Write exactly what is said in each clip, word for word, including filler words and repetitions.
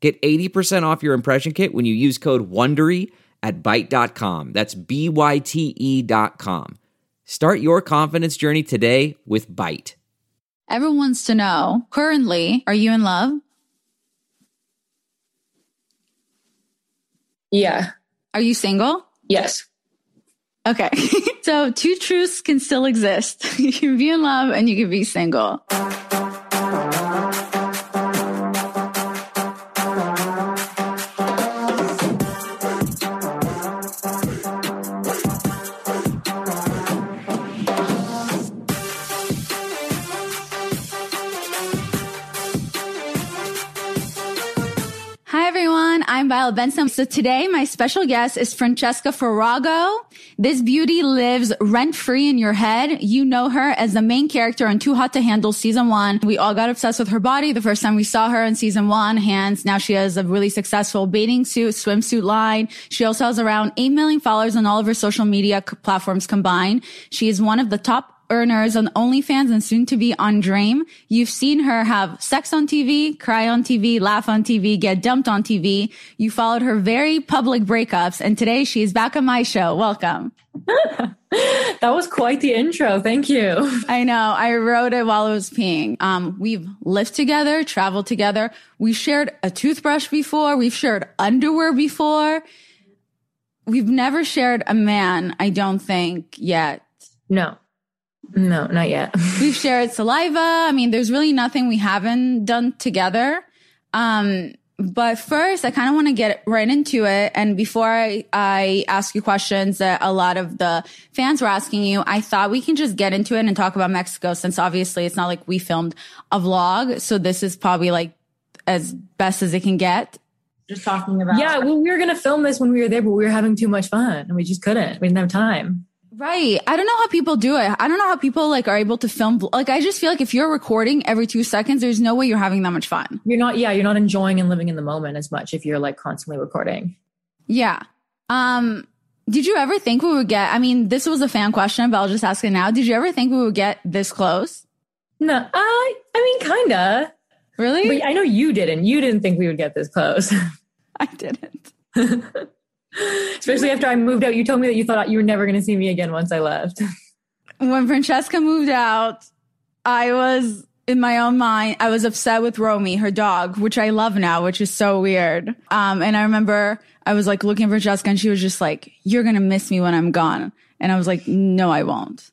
Get eighty percent off your impression kit when you use code WONDERY at byte dot com. That's B Y T E dot com. Start your confidence journey today with Byte. Everyone wants to know, currently, are you in love? Yeah. Are you single? Yes. Okay. So two truths can still exist. You can be in love and you can be single. Benson. So today, my special guest is Francesca Farago. This beauty lives rent-free in your head. You know her as the main character on Too Hot to Handle Season one. We all got obsessed with her body the first time we saw her in Season one. Hands. Now she has a really successful bathing suit, swimsuit line. She also has around eight million followers on all of her social media c- platforms combined. She is one of the top earners on OnlyFans and soon to be on Dream. You've seen her have sex on T V, cry on T V, laugh on T V, get dumped on T V. You followed her very public breakups, and today she's back on my show. Welcome. That was quite the intro. Thank you. I know. I wrote it while I was peeing. Um, we've lived together, traveled together. We shared a toothbrush before. We've shared underwear before. We've never shared a man, I don't think, yet. No. No, not yet. We've shared saliva. I mean, there's really nothing we haven't done together. Um, but first, I kind of want to get right into it. And before I, I ask you questions that a lot of the fans were asking you, I thought we can just get into it and talk about Mexico, since obviously it's not like we filmed a vlog. So this is probably like as best as it can get. Just talking about. Yeah, well, we were going to film this when we were there, but we were having too much fun and we just couldn't. We didn't have time. Right. I don't know how people do it. I don't know how people like are able to film. Like, I just feel like if you're recording every two seconds, there's no way you're having that much fun. You're not. Yeah. You're not enjoying and living in the moment as much if you're like constantly recording. Yeah. Um, did you ever think we would get, I mean, this was a fan question, but I'll just ask it now. Did you ever think we would get this close? No, I, I mean, kind of. Really? But I know you didn't. You didn't think we would get this close. I didn't. Especially after I moved out. You told me that you thought you were never going to see me again once I left. When Francesca moved out, I was in my own mind. I was upset with Romy, her dog, which I love now, which is so weird. Um, and I remember I was like looking at Francesca and she was just like, you're going to miss me when I'm gone. And I was like, no, I won't.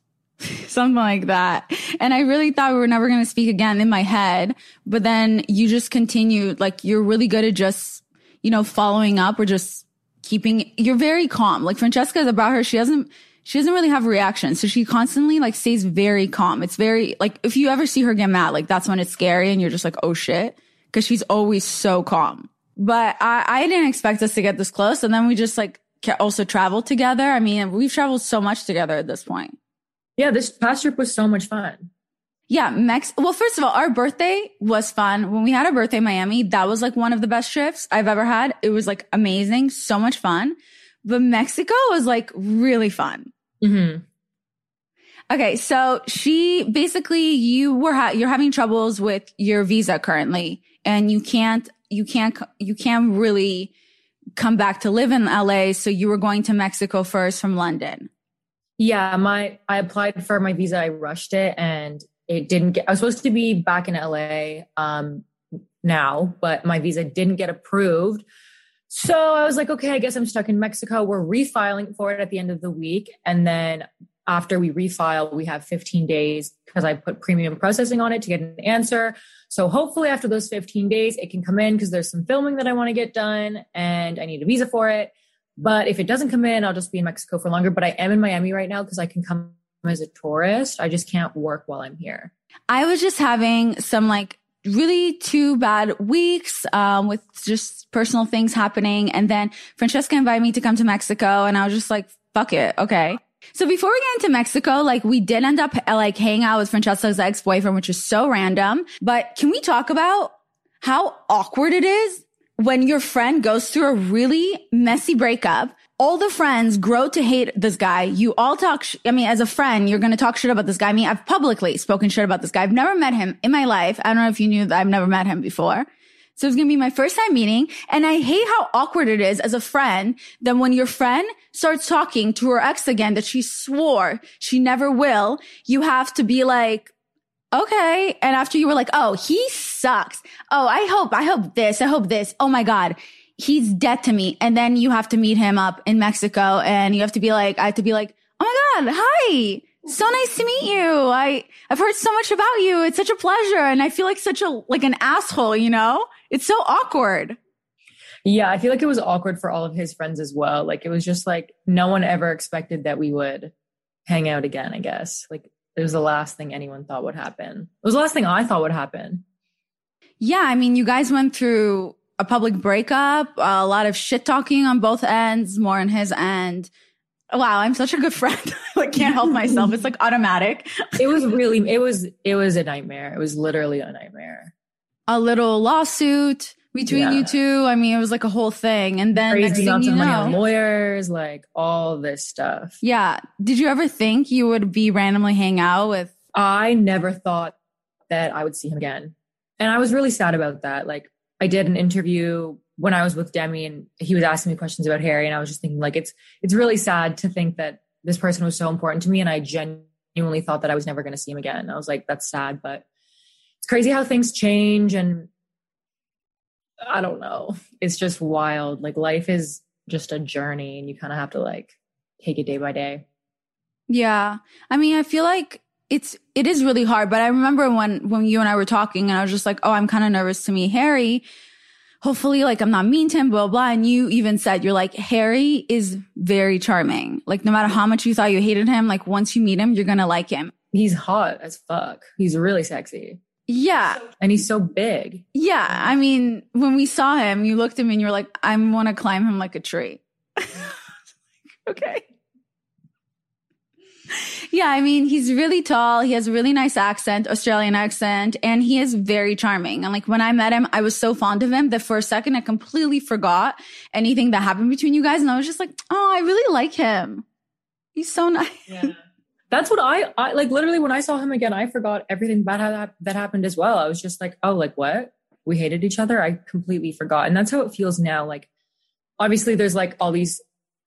Something like that. And I really thought we were never going to speak again in my head. But then you just continued, like, you're really good at just, you know, following up or just keeping, you're very calm. Like, Francesca is about her. She doesn't, she doesn't really have reactions. So she constantly like stays very calm. It's very like, if you ever see her get mad, like that's when it's scary and you're just like, oh shit. Cause she's always so calm. But I, I didn't expect us to get this close. And then we just like also traveled together. I mean, we've traveled so much together at this point. Yeah. This past trip was so much fun. Yeah. Mex- well, first of all, our birthday was fun. When we had our birthday in Miami, that was like one of the best trips I've ever had. It was like amazing. So much fun. But Mexico was like really fun. Mm-hmm. Okay. So she basically, you were, ha- you're having troubles with your visa currently and you can't, you can't, you can't really come back to live in L A. So you were going to Mexico first from London. Yeah. My, I applied for my visa. I rushed it and It didn't get, I was supposed to be back in L A um, now, but my visa didn't get approved. So I was like, okay, I guess I'm stuck in Mexico. We're refiling for it at the end of the week. And then after we refile, we have fifteen days because I put premium processing on it to get an answer. So hopefully after those fifteen days, it can come in because there's some filming that I want to get done and I need a visa for it. But if it doesn't come in, I'll just be in Mexico for longer. But I am in Miami right now because I can come as a tourist. I just can't work while I'm here. I was just having some like really two bad weeks um, with just personal things happening. And then Francesca invited me to come to Mexico and I was just like, fuck it. Okay. So before we get into Mexico, like we did end up like hanging out with Francesca's ex-boyfriend, which is so random. But can we talk about how awkward it is when your friend goes through a really messy breakup? All the friends grow to hate this guy. You all talk, sh- I mean, as a friend, you're going to talk shit about this guy. I mean, I've publicly spoken shit about this guy. I've never met him in my life. I don't know if you knew that I've never met him before. So it's going to be my first time meeting. And I hate how awkward it is as a friend that when your friend starts talking to her ex again that she swore she never will, you have to be like, okay. And after you were like, oh, he sucks. Oh, I hope, I hope this. I hope this. Oh my God. He's dead to me. And then you have to meet him up in Mexico and you have to be like, I have to be like, oh my God, hi. So nice to meet you. I, I've heard so much about you. It's such a pleasure. And I feel like such a, like an asshole, you know? It's so awkward. Yeah. I feel like it was awkward for all of his friends as well. Like it was just like, no one ever expected that we would hang out again, I guess. Like it was the last thing anyone thought would happen. It was the last thing I thought would happen. Yeah. I mean, you guys went through a public breakup, a lot of shit talking on both ends, more on his end. Wow, I'm such a good friend. I can't help myself. It's like automatic. It was really, it was, it was a nightmare. It was literally a nightmare. A little lawsuit between yeah. you two. I mean, it was like a whole thing. And then crazy next thing you know, money on lawyers, like all this stuff. Yeah. Did you ever think you would be randomly hang out with? I never thought that I would see him again. And I was really sad about that. Like, I did an interview when I was with Demi and he was asking me questions about Harry. And I was just thinking like, it's, it's really sad to think that this person was so important to me. And I genuinely thought that I was never going to see him again. I was like, that's sad, but it's crazy how things change. And I don't know. It's just wild. Like life is just a journey and you kind of have to like take it day by day. Yeah. I mean, I feel like It's, it is really hard, but I remember when, when you and I were talking and I was just like, oh, I'm kind of nervous to meet Harry. Hopefully, like, I'm not mean to him, blah, blah. And you even said, you're like, Harry is very charming. Like, no matter how much you thought you hated him, like, once you meet him, you're going to like him. He's hot as fuck. He's really sexy. Yeah. And he's so big. Yeah. I mean, when we saw him, you looked at me and you were like, I want to climb him like a tree. Okay. Yeah, I mean, he's really tall. He has a really nice accent, Australian accent, and he is very charming. And like when I met him, I was so fond of him that for a second, I completely forgot anything that happened between you guys. And I was just like, oh, I really like him. He's so nice. Yeah. That's what I, I like. Literally, when I saw him again, I forgot everything bad that happened as well. I was just like, oh, like what? We hated each other. I completely forgot. And that's how it feels now. Like, obviously, there's like all these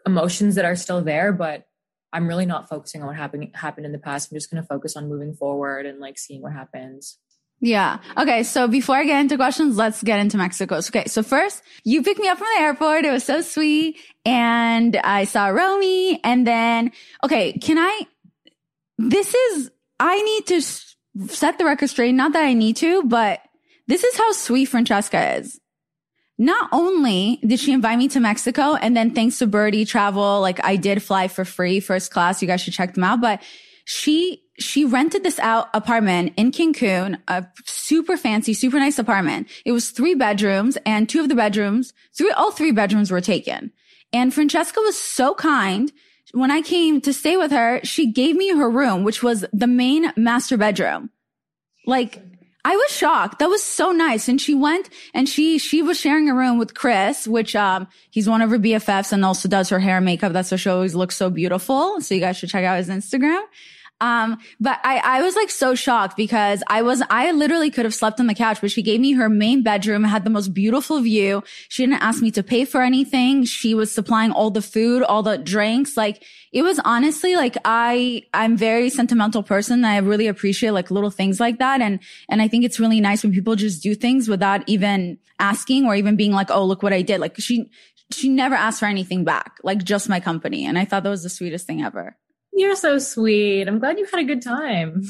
emotions that are still there, but I'm really not focusing on what happened happened in the past. I'm just going to focus on moving forward and like seeing what happens. Yeah. Okay. So before I get into questions, let's get into Mexico. Okay. So first, you picked me up from the airport. It was so sweet. And I saw Romy. And then, okay, can I, this is, I need to set the record straight. Not that I need to, but this is how sweet Francesca is. Not only did she invite me to Mexico, and then thanks to Birdie Travel, like I did fly for free, first class. You guys should check them out. But she she rented this out apartment in Cancun, a super fancy, super nice apartment. It was three bedrooms, and two of the bedrooms, three all three bedrooms were taken. And Francesca was so kind. When I came to stay with her, she gave me her room, which was the main master bedroom. Like, I was shocked. That was so nice. And she went and she, she was sharing a room with Chris, which, um, he's one of her B F Fs and also does her hair and makeup. That's why she always looks so beautiful. So you guys should check out his Instagram. Um, but I, I was like so shocked because I was, I literally could have slept on the couch, but she gave me her main bedroom, had the most beautiful view. She didn't ask me to pay for anything. She was supplying all the food, all the drinks. Like, it was honestly like I, I'm very sentimental person. I really appreciate like little things like that. And, and I think it's really nice when people just do things without even asking or even being like, oh, look what I did. Like she, she never asked for anything back, like just my company. And I thought that was the sweetest thing ever. You're so sweet. I'm glad you had a good time.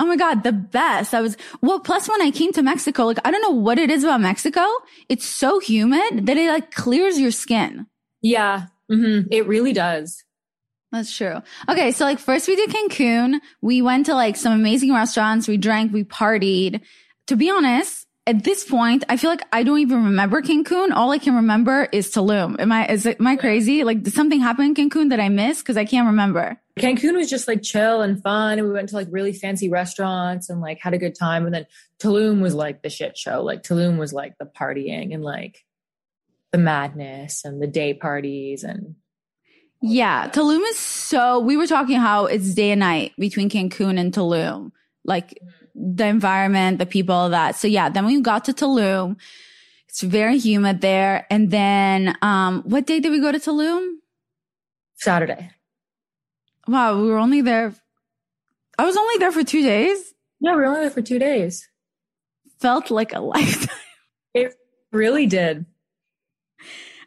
Oh my God, the best. I was, well, plus when I came to Mexico, like, I don't know what it is about Mexico. It's so humid that it like clears your skin. Yeah, mm-hmm. It really does. That's true. Okay. So like first we did Cancun. We went to like some amazing restaurants. We drank, we partied. To be honest, at this point, I feel like I don't even remember Cancun. All I can remember is Tulum. Am I, is it, am I crazy? Like, did something happen in Cancun that I missed? Cause I can't remember. Cancun was just like chill and fun. And we went to like really fancy restaurants and like had a good time. And then Tulum was like the shit show. Like Tulum was like the partying and like the madness and the day parties and. Yeah. Tulum is so, we were talking how it's day and night between Cancun and Tulum. Like the environment, the people, that. So yeah, then we got to Tulum. It's very humid there. And then, um, what day did we go to Tulum? Saturday. Wow. We were only there. I was only there for two days. Yeah. We were only there for two days. Felt like a lifetime. It really did.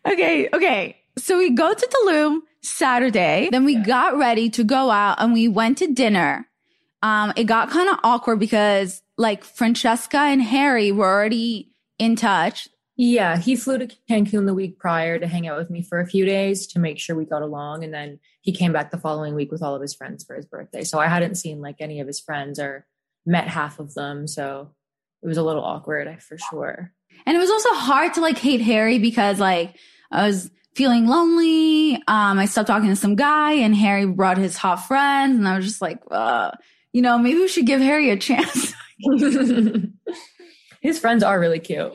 Okay. Okay. So we go to Tulum Saturday. Then we yeah. got ready to go out and we went to dinner. Um, it got kind of awkward because like Francesca and Harry were already in touch. Yeah. He flew to Cancun the week prior to hang out with me for a few days to make sure we got along. And then he came back the following week with all of his friends for his birthday. So I hadn't seen like any of his friends or met half of them. So it was a little awkward for sure. And it was also hard to like hate Harry because like I was feeling lonely. Um, I stopped talking to some guy and Harry brought his hot friends and I was just like, ugh. You know, maybe we should give Harry a chance. His friends are really cute.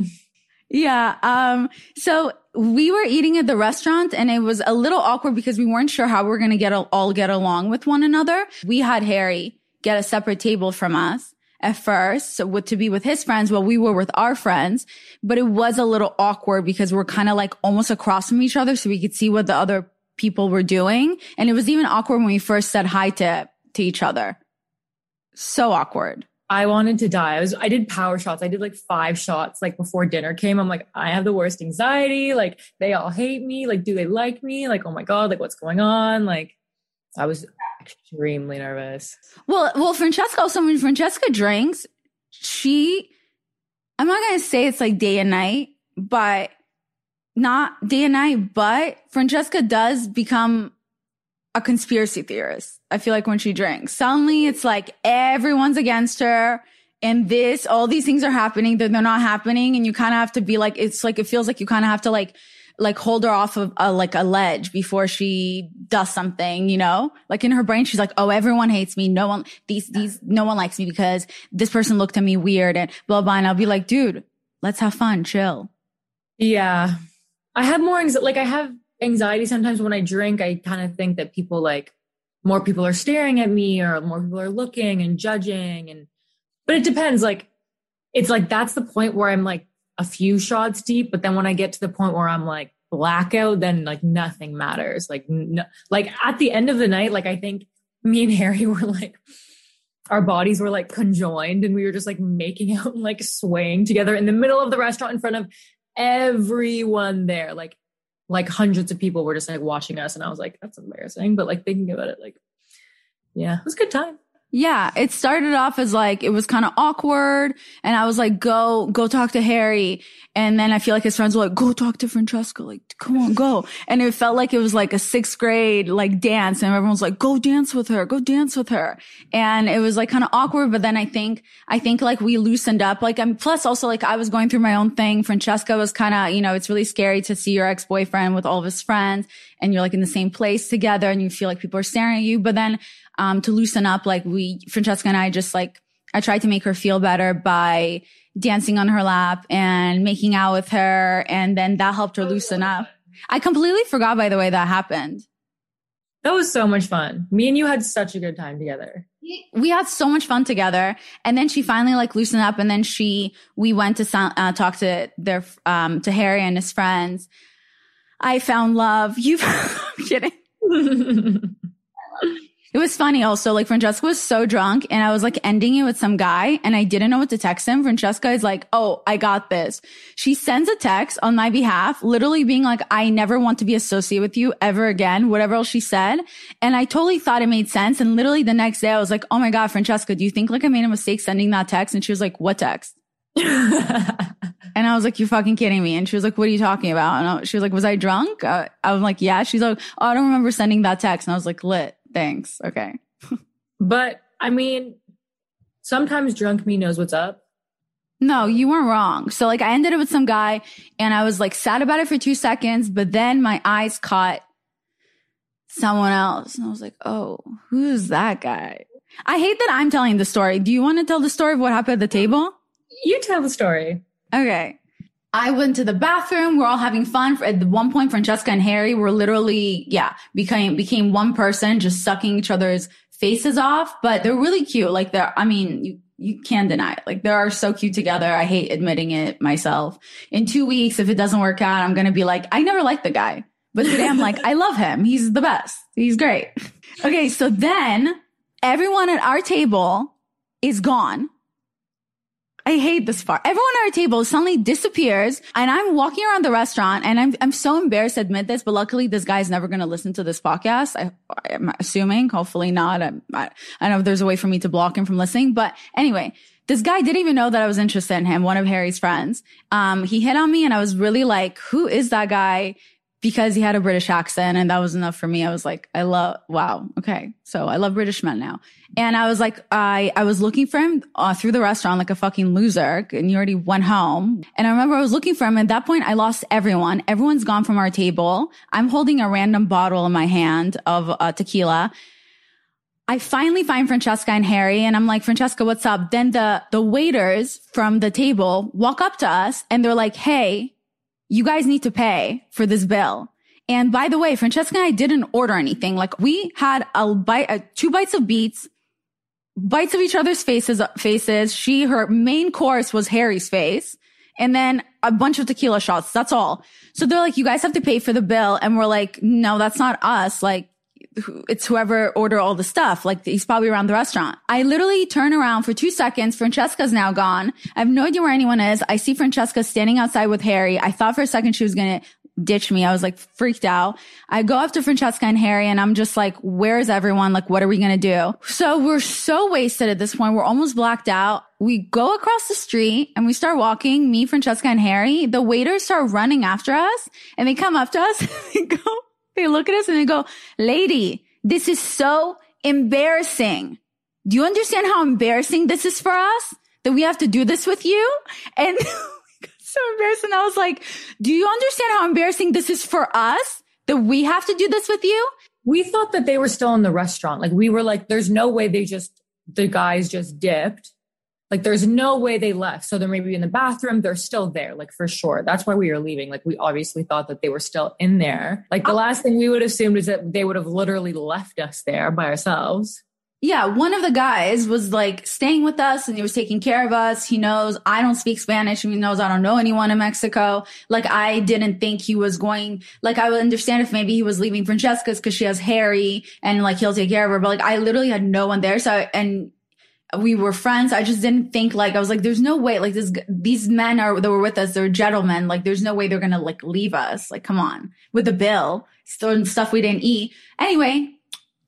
Yeah. Um, so we were eating at the restaurant and it was a little awkward because we weren't sure how we we're going to get all get along with one another. We had Harry get a separate table from us at first so with, to be with his friends while we were with our friends. But it was a little awkward because we're kind of like almost across from each other so we could see what the other people were doing. And it was even awkward when we first said hi to, to each other. So awkward. I wanted to die. I was, I did power shots. I did like five shots, like before dinner came. I'm like, I have the worst anxiety. Like they all hate me. Like, do they like me? Like, oh my God, like what's going on? Like I was extremely nervous. Well, well, Francesca also, when Francesca drinks, she, I'm not going to say it's like day and night, but not day and night, but Francesca does become a conspiracy theorist. I feel like when she drinks, suddenly it's like everyone's against her and this, all these things are happening that they're not happening. And you kind of have to be like, it's like, it feels like you kind of have to like, like hold her off of a, like a ledge before she does something, you know, like in her brain, she's like, oh, everyone hates me. No one, these, these, no one likes me because this person looked at me weird and blah, blah. And I'll be like, dude, let's have fun. Chill. Yeah. I have more anxiety. Like I have anxiety sometimes when I drink. I kind of think that people like more people are staring at me or more people are looking and judging. And but it depends. Like it's like that's the point where I'm like a few shots deep. But then when I get to the point where I'm like blackout, then like nothing matters. Like no, like at the end of the night, like I think me and Harry were like our bodies were like conjoined and we were just like making out and like swaying together in the middle of the restaurant in front of everyone there. Like Like hundreds of people were just like watching us. And I was like, that's embarrassing. But like thinking about it, like, yeah, it was a good time. Yeah. It started off as like, it was kind of awkward. And I was like, go, go talk to Harry. And then I feel like his friends were like, go talk to Francesca. Like, come on, go. And it felt like it was like a sixth grade, like dance. And everyone's like, go dance with her, go dance with her. And it was like kind of awkward. But then I think, I think like we loosened up. Like, I'm plus also like I was going through my own thing. Francesca was kind of, you know, it's really scary to see your ex-boyfriend with all of his friends and you're like in the same place together and you feel like people are staring at you. But then, um, to loosen up, like we, Francesca and I just like, I tried to make her feel better by dancing on her lap and making out with her. And then that helped her loosen up. I completely forgot, by the way, that happened. That was so much fun. Me and you had such a good time together. We had so much fun together. And then she finally like loosened up. And then she, we went to uh, talk to their, um, to Harry and his friends. I found love. You, I'm kidding. It was funny also, like Francesca was so drunk and I was like ending it with some guy and I didn't know what to text him. Francesca is like, oh, I got this. She sends a text on my behalf, literally being like, I never want to be associated with you ever again, whatever else she said. And I totally thought it made sense. And literally the next day I was like, oh my God, Francesca, do you think like I made a mistake sending that text? And she was like, what text? And I was like, you're fucking kidding me. And she was like, what are you talking about? And I, she was like, was I drunk? Uh, I was like, yeah. She's like, oh, I don't remember sending that text. And I was like, lit. Thanks. Okay. But I mean, sometimes drunk me knows what's up. No, you were wrong. So like I ended up with some guy and I was like sad about it for two seconds, but then my eyes caught someone else. And I was like, oh, who's that guy? I hate that I'm telling the story. Do you want to tell the story of what happened at the table? You tell the story. Okay. I went to the bathroom. We're all having fun. At one point, Francesca and Harry were literally, yeah, became, became one person, just sucking each other's faces off. But they're really cute. Like they're, I mean, you, you can't deny it. Like they are so cute together. I hate admitting it myself. In two weeks, if it doesn't work out, I'm going to be like, I never liked the guy. But today I'm like, I love him. He's the best. He's great. Okay. So then everyone at our table is gone. I hate this part. Everyone at our table suddenly disappears and I'm walking around the restaurant and I'm I'm so embarrassed to admit this, but luckily this guy's never going to listen to this podcast. I, I'm assuming, hopefully not. I, I don't know if there's a way for me to block him from listening. But anyway, this guy didn't even know that I was interested in him, one of Harry's friends. Um, he hit on me and I was really like, who is that guy? Because he had a British accent and that was enough for me. I was like, I love, wow. Okay. So I love British men now. And I was like, I, I was looking for him uh, through the restaurant like a fucking loser and you already went home. And I remember I was looking for him. At that point, I lost everyone. Everyone's gone from our table. I'm holding a random bottle in my hand of uh, tequila. I finally find Francesca and Harry and I'm like, Francesca, what's up? Then the, the waiters from the table walk up to us and they're like, hey, you guys need to pay for this bill. And by the way, Francesca and I didn't order anything. Like we had a bite, uh, two bites of beets, bites of each other's faces, faces. She, her main course was Harry's face and then a bunch of tequila shots. That's all. So they're like, you guys have to pay for the bill. And we're like, no, that's not us. Like it's whoever order all the stuff. Like he's probably around the restaurant. I literally turn around for two seconds. Francesca's now gone. I have no idea where anyone is. I see Francesca standing outside with Harry. I thought for a second she was going to ditch me. I was like freaked out. I go up to Francesca and Harry and I'm just like, where is everyone? Like, what are we going to do? So we're so wasted at this point. We're almost blacked out. We go across the street and we start walking, me, Francesca and Harry. The waiters start running after us and they come up to us. And they go, they look at us and they go, lady, this is so embarrassing. Do you understand how embarrassing this is for us that we have to do this with you? And so embarrassing. I was like, do you understand how embarrassing this is for us that we have to do this with you? We thought that they were still in the restaurant. Like we were like, there's no way they just, the guys just dipped. Like there's no way they left. So they're maybe in the bathroom. They're still there, like for sure. That's why we were leaving. Like we obviously thought that they were still in there. Like the last thing we would have assumed is that they would have literally left us there by ourselves. Yeah. One of the guys was like staying with us and he was taking care of us. He knows I don't speak Spanish and he knows I don't know anyone in Mexico. Like I didn't think he was going, like I would understand if maybe he was leaving Francesca's because she has Harry and like he'll take care of her. But like I literally had no one there. So, and we were friends. I just didn't think like, I was like, there's no way like this, these men are, that were with us, they're gentlemen. Like there's no way they're going to like leave us. Like, come on, with the bill, still stuff we didn't eat. Anyway,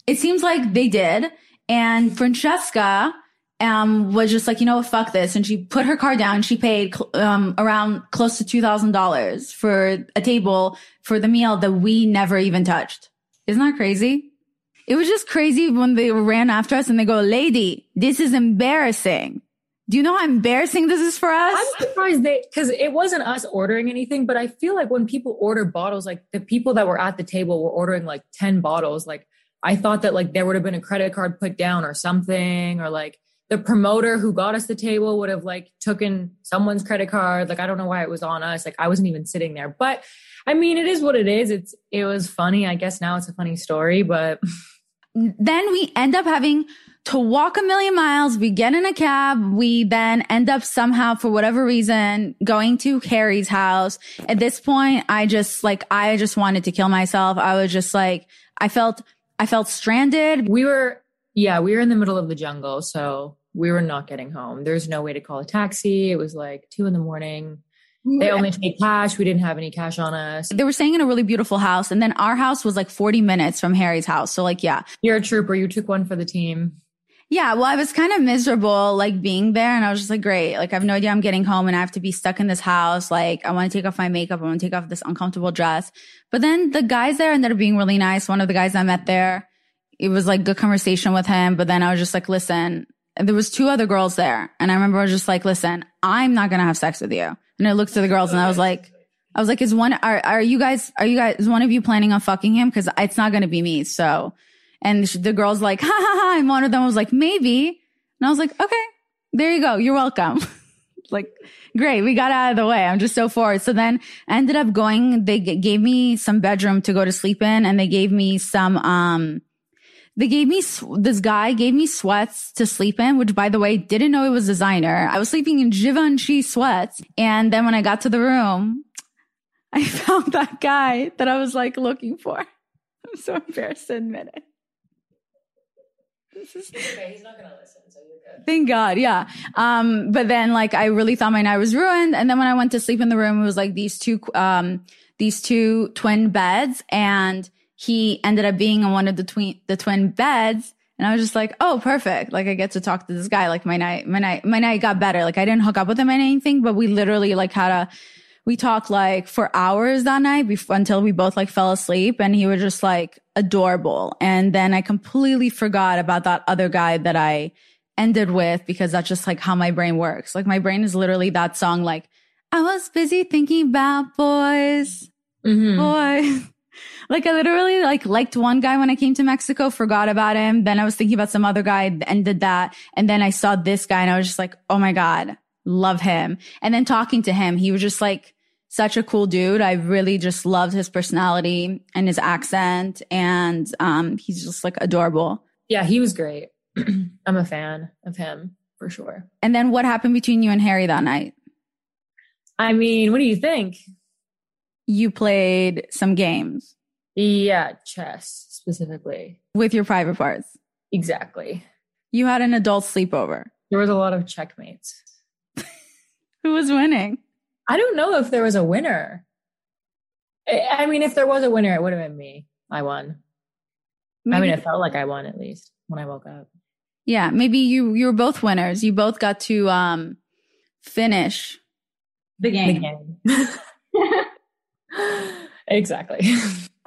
it seems like they did. And Francesca, um, was just like, you know what, fuck this. And she put her car down. She paid, um, around close to two thousand dollars for a table for the meal that we never even touched. Isn't that crazy? It was just crazy when they ran after us and they go, lady, this is embarrassing. Do you know how embarrassing this is for us? I'm surprised they, because it wasn't us ordering anything, but I feel like when people order bottles, like the people that were at the table were ordering like ten bottles. Like I thought that like there would have been a credit card put down or something, or like the promoter who got us the table would have like taken someone's credit card. Like, I don't know why it was on us. Like I wasn't even sitting there, but I mean, it is what it is. It's, it was funny. I guess now it's a funny story, but... Then we end up having to walk a million miles. We get in a cab. We then end up somehow, for whatever reason, going to Harry's house. At this point, I just like, I just wanted to kill myself. I was just like, I felt, I felt stranded. We were, yeah, we were in the middle of the jungle. So we were not getting home. There's no way to call a taxi. It was like two in the morning. They only take cash. We didn't have any cash on us. They were staying in a really beautiful house. And then our house was like forty minutes from Harry's house. So like, yeah. You're a trooper. You took one for the team. Yeah. Well, I was kind of miserable, like being there. And I was just like, great. Like, I have no idea I'm getting home and I have to be stuck in this house. Like, I want to take off my makeup. I want to take off this uncomfortable dress. But then the guys there ended up being really nice. One of the guys I met there, it was like good conversation with him. But then I was just like, listen, there was two other girls there. And I remember I was just like, listen, I'm not going to have sex with you. And I looked to the girls and I was like, I was like, is one, are, are you guys, are you guys, is one of you planning on fucking him? Cause it's not going to be me. So, and the girls like, ha ha ha. And one of them was like, maybe. And I was like, okay, there you go. You're welcome. Like, great. We got out of the way. I'm just so forward. So then I ended up going, they g- gave me some bedroom to go to sleep in. And they gave me some, um, they gave me, this guy gave me sweats to sleep in, which by the way, didn't know it was designer. I was sleeping in Givenchy sweats. And then when I got to the room, I found that guy that I was like looking for. I'm so embarrassed to admit it. This is okay. He's not going to listen, so you're good. Thank God. Yeah. Um, but then like, I really thought my night was ruined. And then when I went to sleep in the room, it was like these two, um, these two twin beds, and he ended up being on one of the twin, the twin beds. And I was just like, oh, perfect. Like I get to talk to this guy. Like my night, my night, my night got better. Like I didn't hook up with him or anything, but we literally like had a, we talked like for hours that night before, until we both like fell asleep, and he was just like adorable. And then I completely forgot about that other guy that I ended with, because that's just like how my brain works. Like my brain is literally that song, like I was busy thinking about boys, mm-hmm. boys. Like I literally like liked one guy when I came to Mexico, forgot about him. Then I was thinking about some other guy and did that. And then I saw this guy and I was just like, oh my God. Love him. And then talking to him, he was just like such a cool dude. I really just loved his personality and his accent. And um, he's just like adorable. Yeah, he was great. I'm a fan of him for sure. And then what happened between you and Harry that night? I mean, what do you think? You played some games. Yeah, chess specifically. With your private parts. Exactly. You had an adult sleepover. There was a lot of checkmates. Who was winning? I don't know if there was a winner. I mean, if there was a winner, it would have been me. I won. Maybe. I mean, it felt like I won at least when I woke up. Yeah, maybe you you were both winners. You both got to um, finish the game. The game. Exactly.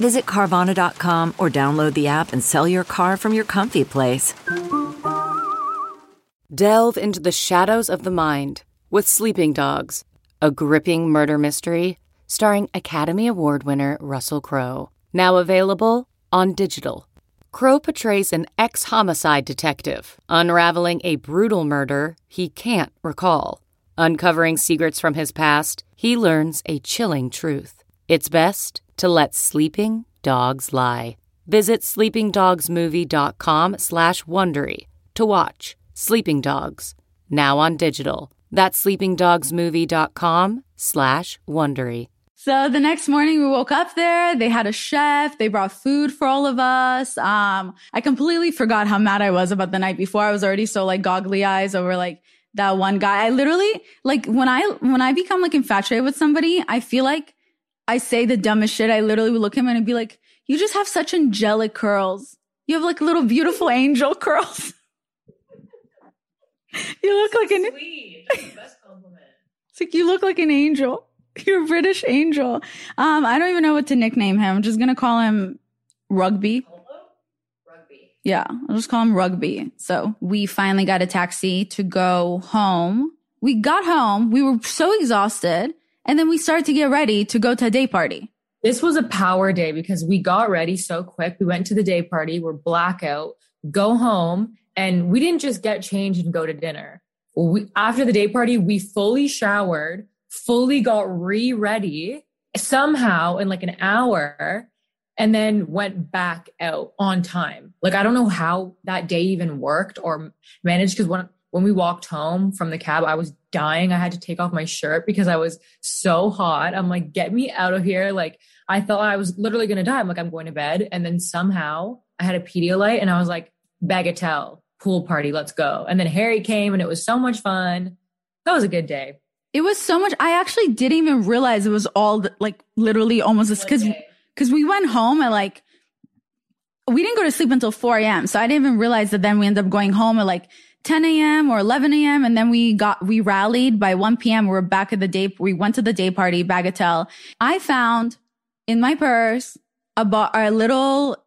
Visit Carvana dot com or download the app and sell your car from your comfy place. Delve into the shadows of the mind with Sleeping Dogs, a gripping murder mystery starring Academy Award winner Russell Crowe. Now available on digital. Crowe portrays an ex-homicide detective unraveling a brutal murder he can't recall. Uncovering secrets from his past, he learns a chilling truth. It's best to let sleeping dogs lie. Visit sleeping dogs movie dot com slash Wondery to watch Sleeping Dogs, now on digital. That's sleeping dogs movie dot com slash Wondery. So the next morning we woke up there. They had a chef. They brought food for all of us. Um, I completely forgot how mad I was about the night before. I was already so like goggly eyes over like that one guy. I literally like when I when I become like infatuated with somebody, I feel like I say the dumbest shit. I literally would look at him and I'd be like, you just have such angelic curls. You have like little beautiful angel curls. You look so like an sweet. That's the best compliment. It's like you look like an angel. You're a British angel. Um, I don't even know what to nickname him. I'm just gonna call him Rugby. Rugby. Yeah, I'll just call him Rugby. So we finally got a taxi to go home. We got home. We were so exhausted, and then we started to get ready to go to a day party. This was a power day because we got ready so quick. We went to the day party. We're blackout. Go home. And we didn't just get changed and go to dinner. We, after the day party, we fully showered, fully got re-ready somehow in like an hour, and then went back out on time. Like, I don't know how that day even worked or managed, because when, when we walked home from the cab, I was dying. I had to take off my shirt because I was so hot. I'm like, get me out of here. Like, I thought I was literally going to die. I'm like, I'm going to bed. And then somehow I had a Pedialyte and I was like, Bagatelle pool party, let's go. And then Harry came and it was so much fun. That was a good day. It was so much. I actually didn't even realize it was all the, like literally almost because because we went home at like, we didn't go to sleep until four a.m. So I didn't even realize that then we ended up going home at like ten a.m. or eleven a.m. And then we got, we rallied by one p.m. We were back at the day. We went to the day party, Bagatelle. I found in my purse a bar, a little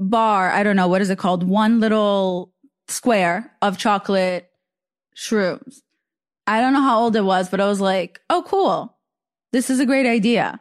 bar. I don't know. What is it called? One little square of chocolate shrooms. I don't know how old it was, but I was like, oh, cool. This is a great idea.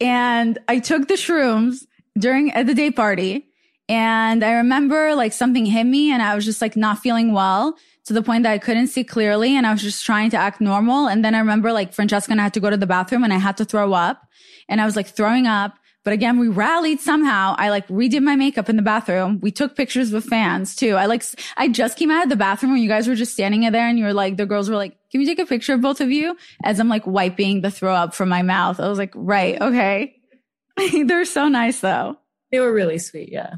And I took the shrooms during at the day party. And I remember like something hit me and I was just like not feeling well to the point that I couldn't see clearly. And I was just trying to act normal. And then I remember like Francesca and I had to go to the bathroom and I had to throw up and I was like throwing up. But again, we rallied somehow. I like redid my makeup in the bathroom. We took pictures with fans too. I like, I just came out of the bathroom when you guys were just standing in there and you were like, the girls were like, can we take a picture of both of you? As I'm like wiping the throw up from my mouth. I was like, right. Okay. They're so nice though. They were really sweet. Yeah.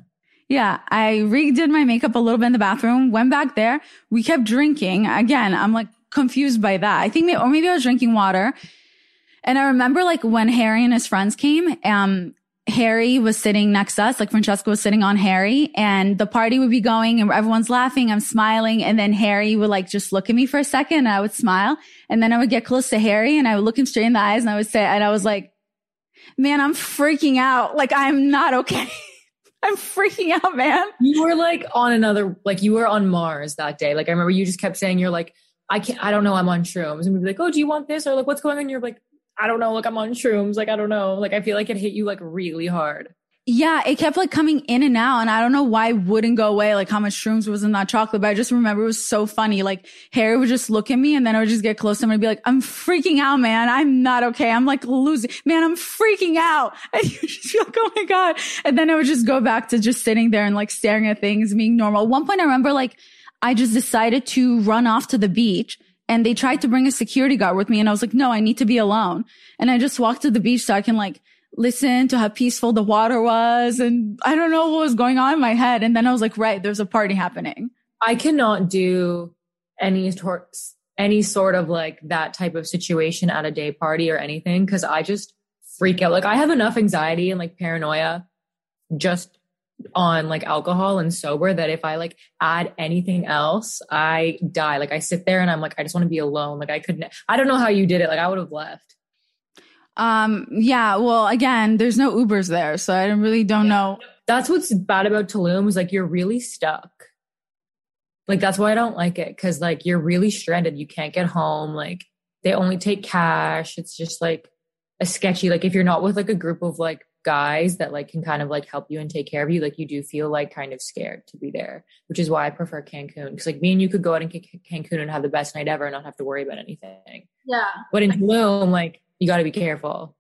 Yeah. I redid my makeup a little bit in the bathroom, went back there. We kept drinking. Again, I'm like confused by that. I think maybe, or maybe I was drinking water. And I remember like when Harry and his friends came, um, Harry was sitting next to us, like Francesca was sitting on Harry, and the party would be going and everyone's laughing. I'm smiling. And then Harry would like just look at me for a second and I would smile. And then I would get close to Harry and I would look him straight in the eyes and I would say, and I was like, man, I'm freaking out. Like, I'm not okay. I'm freaking out, man. You were like on another, like you were on Mars that day. Like, I remember you just kept saying, you're like, I can't, I don't know. I'm on shrooms. And we'd be like, oh, do you want this? Or like, what's going on? You're like, I don't know. Like, I'm on shrooms. Like, I don't know. Like, I feel like it hit you like really hard. Yeah. It kept like coming in and out. And I don't know why it wouldn't go away. Like how much shrooms was in that chocolate. But I just remember it was so funny. Like Harry would just look at me and then I would just get close to him and be like, I'm freaking out, man. I'm not okay. I'm like losing, man, I'm freaking out. And you just feel like, oh my God. And then I would just go back to just sitting there and like staring at things, being normal. At one point, I remember like I just decided to run off to the beach. And they tried to bring a security guard with me. And I was like, no, I need to be alone. And I just walked to the beach so I can like listen to how peaceful the water was. And I don't know what was going on in my head. And then I was like, right, there's a party happening. I cannot do any, tor- any sort of like that type of situation at a day party or anything. Cause I just freak out. Like I have enough anxiety and like paranoia just on like alcohol and sober that if I like add anything else, I die. Like I sit there and I'm like, I just want to be alone. Like I couldn't, I don't know how you did it. Like I would have left. Um, yeah, well, again, there's no Ubers there. So I really don't yeah. know. That's what's bad about Tulum is like, you're really stuck. Like, that's why I don't like it. Cause like, you're really stranded. You can't get home. Like they only take cash. It's just like a sketchy, like if you're not with like a group of like guys that like can kind of like help you and take care of you, like you do feel like kind of scared to be there, which is why I prefer Cancun, because like me and you could go out in C- Cancun and have the best night ever and not have to worry about anything. Yeah, but in Tulum, like you got to be careful.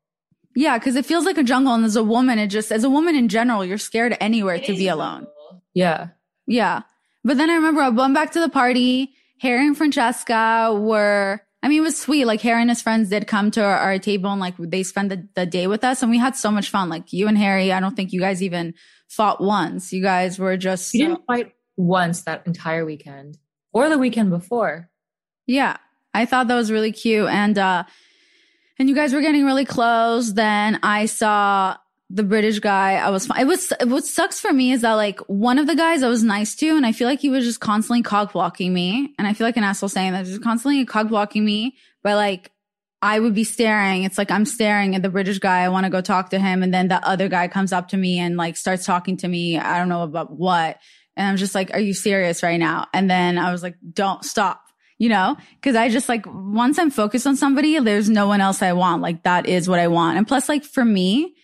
Yeah, because it feels like a jungle, and as a woman, it just as a woman in general, you're scared anywhere it to be alone. Jungle. Yeah, yeah. But then I remember I went back to the party. Harry and Francesca were. I mean, it was sweet. Like Harry and his friends did come to our, our table and like they spent the, the day with us and we had so much fun. Like you and Harry, I don't think you guys even fought once. You guys were just. You so- didn't fight once that entire weekend or the weekend before. Yeah. I thought that was really cute. And, uh, and you guys were getting really close. Then I saw the British guy. I was, it was, what sucks for me is that like one of the guys I was nice to, and I feel like he was just constantly cock blocking me. And I feel like an asshole saying that, just constantly cock blocking me, but like I would be staring. It's like I'm staring at the British guy. I want to go talk to him. And then the other guy comes up to me and like starts talking to me. I don't know about what. And I'm just like, are you serious right now? And then I was like, don't stop, you know? Cause I just like, once I'm focused on somebody, there's no one else I want. Like that is what I want. And plus like for me,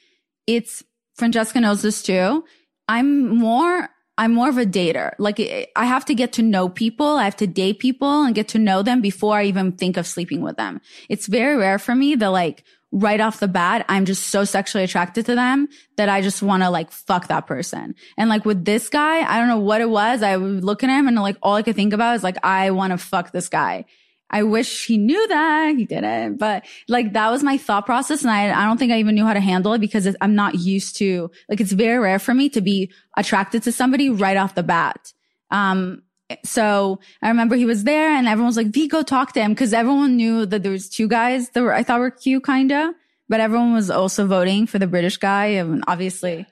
it's Francesca knows this too. I'm more, I'm more of a dater. Like I have to get to know people. I have to date people and get to know them before I even think of sleeping with them. It's very rare for me that like right off the bat, I'm just so sexually attracted to them that I just want to like fuck that person. And like with this guy, I don't know what it was. I would look at him and like all I could think about is like, I want to fuck this guy. I wish he knew that he didn't, but like that was my thought process. And I, I don't think I even knew how to handle it because it, I'm not used to, like, it's very rare for me to be attracted to somebody right off the bat. Um, So I remember he was there and everyone was like, V, go talk to him. Because everyone knew that there was two guys that were, I thought were cute, kind of. But everyone was also voting for the British guy. And obviously,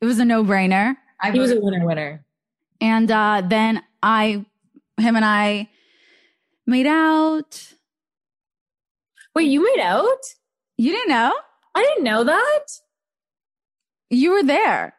it was a no-brainer. I he was a winner-winner. And uh, then I, him and I made out. Wait, you made out? You didn't know? I didn't know that. You were there.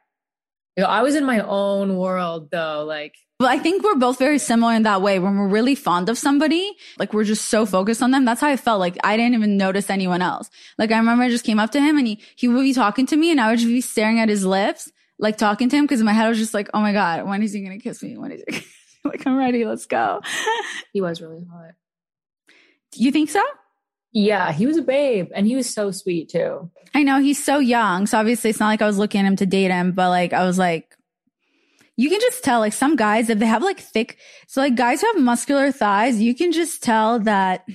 Yo, I was in my own world, though. Like, well, I think we're both very similar in that way. When we're really fond of somebody, like we're just so focused on them. That's how I felt. Like I didn't even notice anyone else. Like I remember I just came up to him and he he would be talking to me and I would just be staring at his lips, like talking to him, because in my head I was just like, oh my god, when is he gonna kiss me? When is he? Like I'm ready. Let's go. He was really hot. You think so? Yeah, he was a babe and he was so sweet too. I know, he's so young. So obviously it's not like I was looking at him to date him, but like I was like, you can just tell like some guys, if they have like thick, so like guys who have muscular thighs, you can just tell that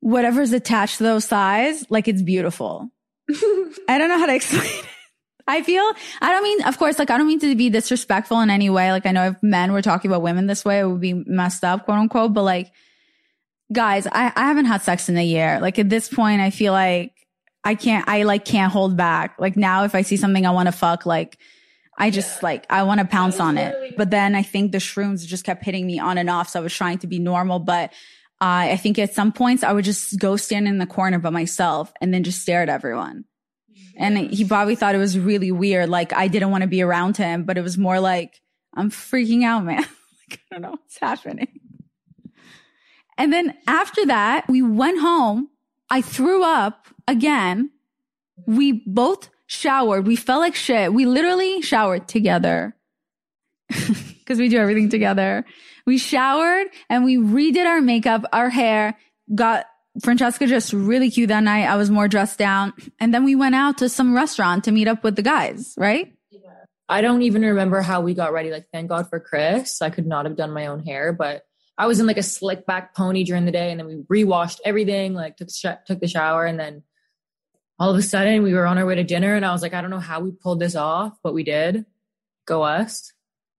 whatever's attached to those thighs, like it's beautiful. I don't know how to explain it. I feel, I don't mean, of course, like I don't mean to be disrespectful in any way. Like I know if men were talking about women this way, it would be messed up, quote unquote, but like, guys, I, I haven't had sex in a year. Like at this point, I feel like I can't, I like can't hold back. Like now if I see something I want to fuck, like I just yeah. like, I want to pounce on really- it. But then I think the shrooms just kept hitting me on and off. So I was trying to be normal, but uh, I think at some points I would just go stand in the corner by myself and then just stare at everyone. Yeah. And he probably thought it was really weird. Like I didn't want to be around him, but it was more like, I'm freaking out, man. Like I don't know what's happening. And then after that, we went home. I threw up again. We both showered. We felt like shit. We literally showered together because we do everything together. We showered and we redid our makeup, our hair, got Francesca just really cute that night. I was more dressed down. And then we went out to some restaurant to meet up with the guys, right? Yeah. I don't even remember how we got ready. Like, thank God for Chris. I could not have done my own hair, but I was in like a slick back pony during the day, and then we rewashed everything, like took sh- took the shower, and then all of a sudden we were on our way to dinner, and I was like, I don't know how we pulled this off, but we did. Go us.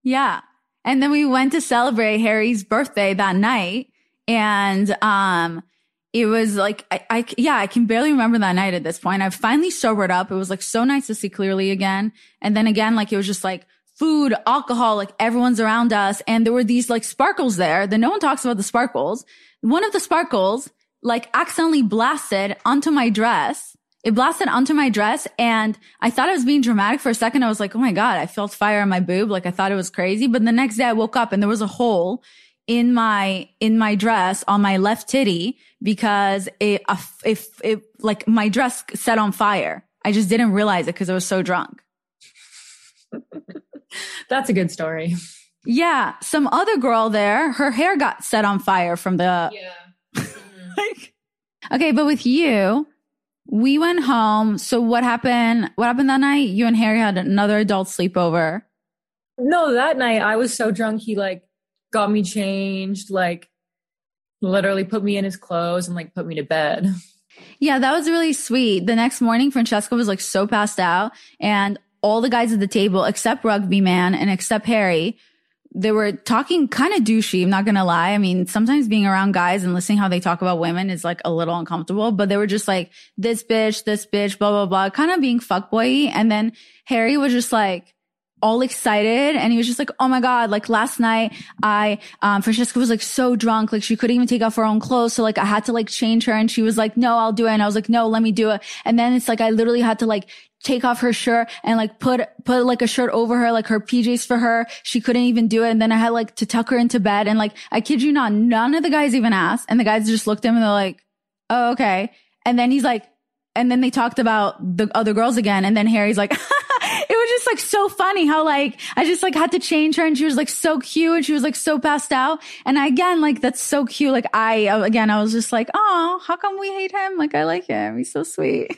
Yeah. And then we went to celebrate Harry's birthday that night, and um, it was like, I, I yeah, I can barely remember that night at this point. I finally sobered up. It was like so nice to see clearly again. And then again, like it was just like, food, alcohol, like everyone's around us. And there were these like sparkles there that no one talks about the sparkles. One of the sparkles like accidentally blasted onto my dress. It blasted onto my dress. And I thought I was being dramatic for a second. I was like, oh my God, I felt fire in my boob. Like I thought it was crazy. But the next day I woke up and there was a hole in my, in my dress on my left titty because it, if it, it like my dress set on fire. I just didn't realize it because I was so drunk. That's a good story. Yeah. Some other girl there, her hair got set on fire from the... Yeah. Mm-hmm. Like, okay, but with you, we went home. So what happened? What happened that night? You and Harry had another adult sleepover. No, that night I was so drunk. He like got me changed, like literally put me in his clothes and like put me to bed. Yeah, that was really sweet. The next morning, Francesca was like so passed out, and all the guys at the table, except Rugby Man and except Harry, they were talking kind of douchey. I'm not going to lie. I mean, sometimes being around guys and listening how they talk about women is like a little uncomfortable, but they were just like, this bitch, this bitch, blah, blah, blah, kind of being fuckboy-y. And then Harry was just like all excited. And he was just like, oh my God, like last night I, um, Francesca was like so drunk. Like she couldn't even take off her own clothes. So like I had to like change her, and she was like, no, I'll do it. And I was like, no, let me do it. And then it's like, I literally had to like take off her shirt and like put, put like a shirt over her, like her P Js for her. She couldn't even do it. And then I had like to tuck her into bed. And like, I kid you not, none of the guys even asked. And the guys just looked at him and they're like, oh, okay. And then he's like, and then they talked about the other girls again. And then Harry's like, it was just like so funny how like, I just like had to change her, and she was like so cute, and she was like so passed out. And I, again, like, that's so cute. Like I, again, I was just like, oh, how come we hate him? Like I like him. He's so sweet.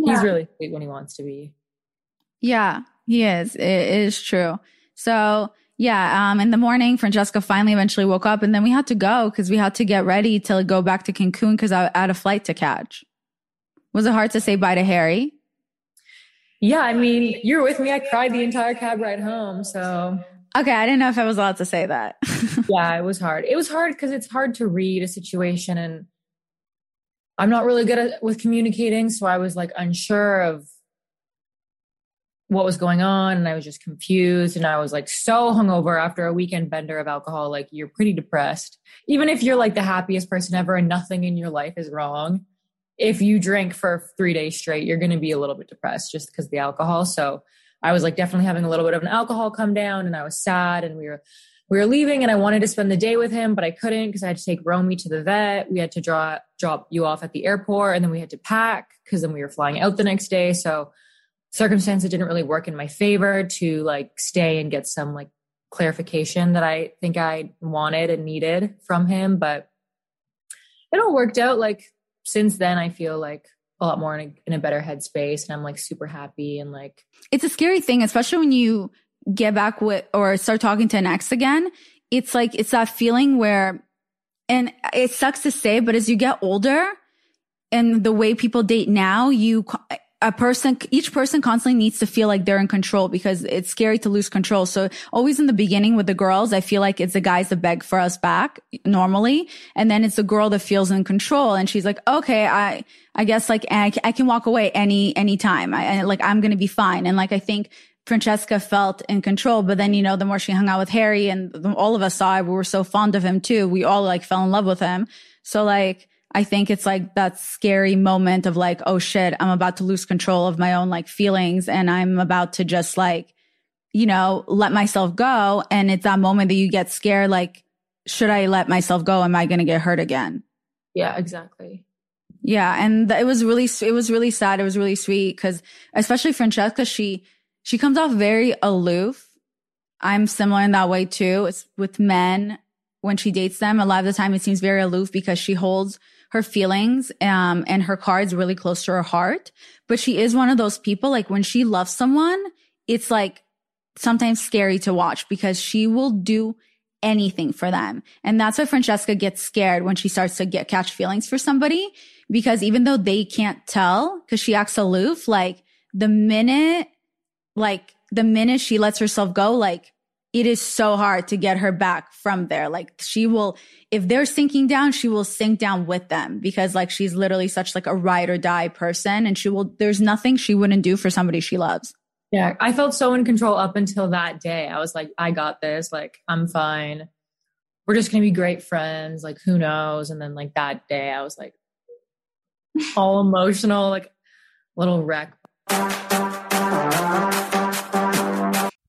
Yeah. He's really sweet when he wants to be. Yeah, he is. It is true. So yeah, um, in the morning, Francesca finally eventually woke up, and then we had to go because we had to get ready to go back to Cancun because I had a flight to catch. Was it hard to say bye to Harry? Yeah, I mean, you're with me. I cried the entire cab ride home. So okay, I didn't know if I was allowed to say that. Yeah, it was hard. It was hard because it's hard to read a situation, and I'm not really good at, with communicating. So I was like unsure of what was going on, and I was just confused, and I was like so hungover after a weekend bender of alcohol. Like, you're pretty depressed, even if you're like the happiest person ever and nothing in your life is wrong. If you drink for three days straight, you're going to be a little bit depressed just because of the alcohol. So I was like definitely having a little bit of an alcohol come down, and I was sad, and we were we were leaving, and I wanted to spend the day with him, but I couldn't because I had to take Romy to the vet. We had to draw, drop you off at the airport, and then we had to pack because then we were flying out the next day. So circumstances didn't really work in my favor to like stay and get some like clarification that I think I wanted and needed from him. But it all worked out. Like, since then, I feel like a lot more in a, in a better headspace, and I'm like super happy. And like, it's a scary thing, especially when you get back with or start talking to an ex again. It's like, it's that feeling where, and it sucks to say, but as you get older and the way people date now, you, a person, each person constantly needs to feel like they're in control because it's scary to lose control. So always in the beginning with the girls, I feel like it's the guys that beg for us back normally. And then it's the girl that feels in control. And she's like, okay, I, I guess like I, I can walk away any, any time. I, I like, I'm going to be fine. And like, I think Francesca felt in control, but then, you know, the more she hung out with Harry, and the, all of us saw it, we were so fond of him too. We all like fell in love with him. So like, I think it's like that scary moment of like, oh shit, I'm about to lose control of my own like feelings, and I'm about to just like, you know, let myself go. And it's that moment that you get scared, like, should I let myself go? Am I going to get hurt again? Yeah, exactly. Yeah. And it was really, it was really sad. It was really sweet because especially Francesca, she, she comes off very aloof. I'm similar in that way too. It's with men when she dates them. A lot of the time it seems very aloof because she holds her feelings um, and her cards really close to her heart. But she is one of those people, like when she loves someone, it's like sometimes scary to watch because she will do anything for them. And that's why Francesca gets scared when she starts to get catch feelings for somebody, because even though they can't tell because she acts aloof, like the minute, like the minute she lets herself go, like it is so hard to get her back from there. Like she will, if they're sinking down, she will sink down with them because like, she's literally such like a ride or die person, and she will, there's nothing she wouldn't do for somebody she loves. Yeah. I felt so in control up until that day. I was like, I got this. Like, I'm fine. We're just going to be great friends. Like, who knows? And then like that day I was like all emotional, like little wreck.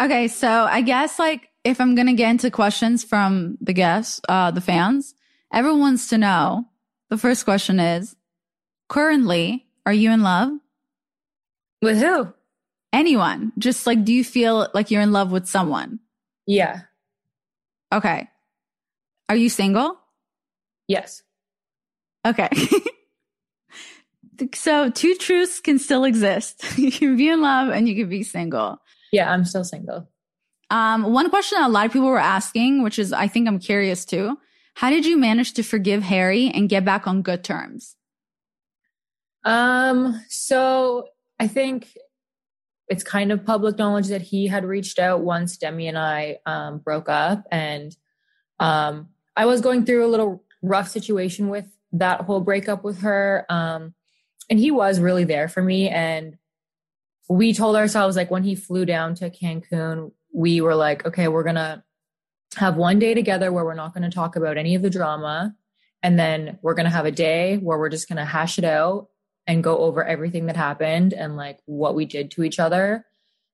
Okay, so I guess like if I'm going to get into questions from the guests, uh, the fans, everyone wants to know, the first question is, currently, are you in love? With who? Anyone. Just like, do you feel like you're in love with someone? Yeah. Okay. Are you single? Yes. Okay. So two truths can still exist. You can be in love and you can be single. Yeah, I'm still single. Um, one question that a lot of people were asking, which is, I think I'm curious too. How did you manage to forgive Harry and get back on good terms? Um, so I think it's kind of public knowledge that he had reached out once Demi and I um, broke up, and um, I was going through a little rough situation with that whole breakup with her. Um, and he was really there for me. And we told ourselves, like, when he flew down to Cancun, we were like, okay, we're going to have one day together where we're not going to talk about any of the drama. And then we're going to have a day where we're just going to hash it out and go over everything that happened and like what we did to each other.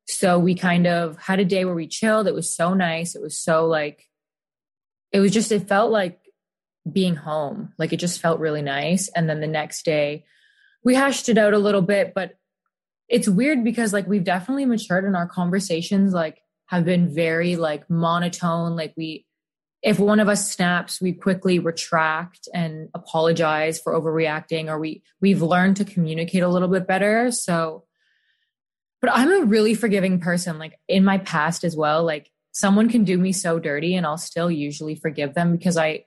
So we kind of had a day where we chilled. It was so nice. It was so like, it was just, it felt like being home. Like it just felt really nice. And then the next day we hashed it out a little bit, but it's weird because like we've definitely matured and our conversations like have been very like monotone. Like we, if one of us snaps, we quickly retract and apologize for overreacting, or we, we've learned to communicate a little bit better. So, but I'm a really forgiving person. Like in my past as well, like someone can do me so dirty and I'll still usually forgive them because I,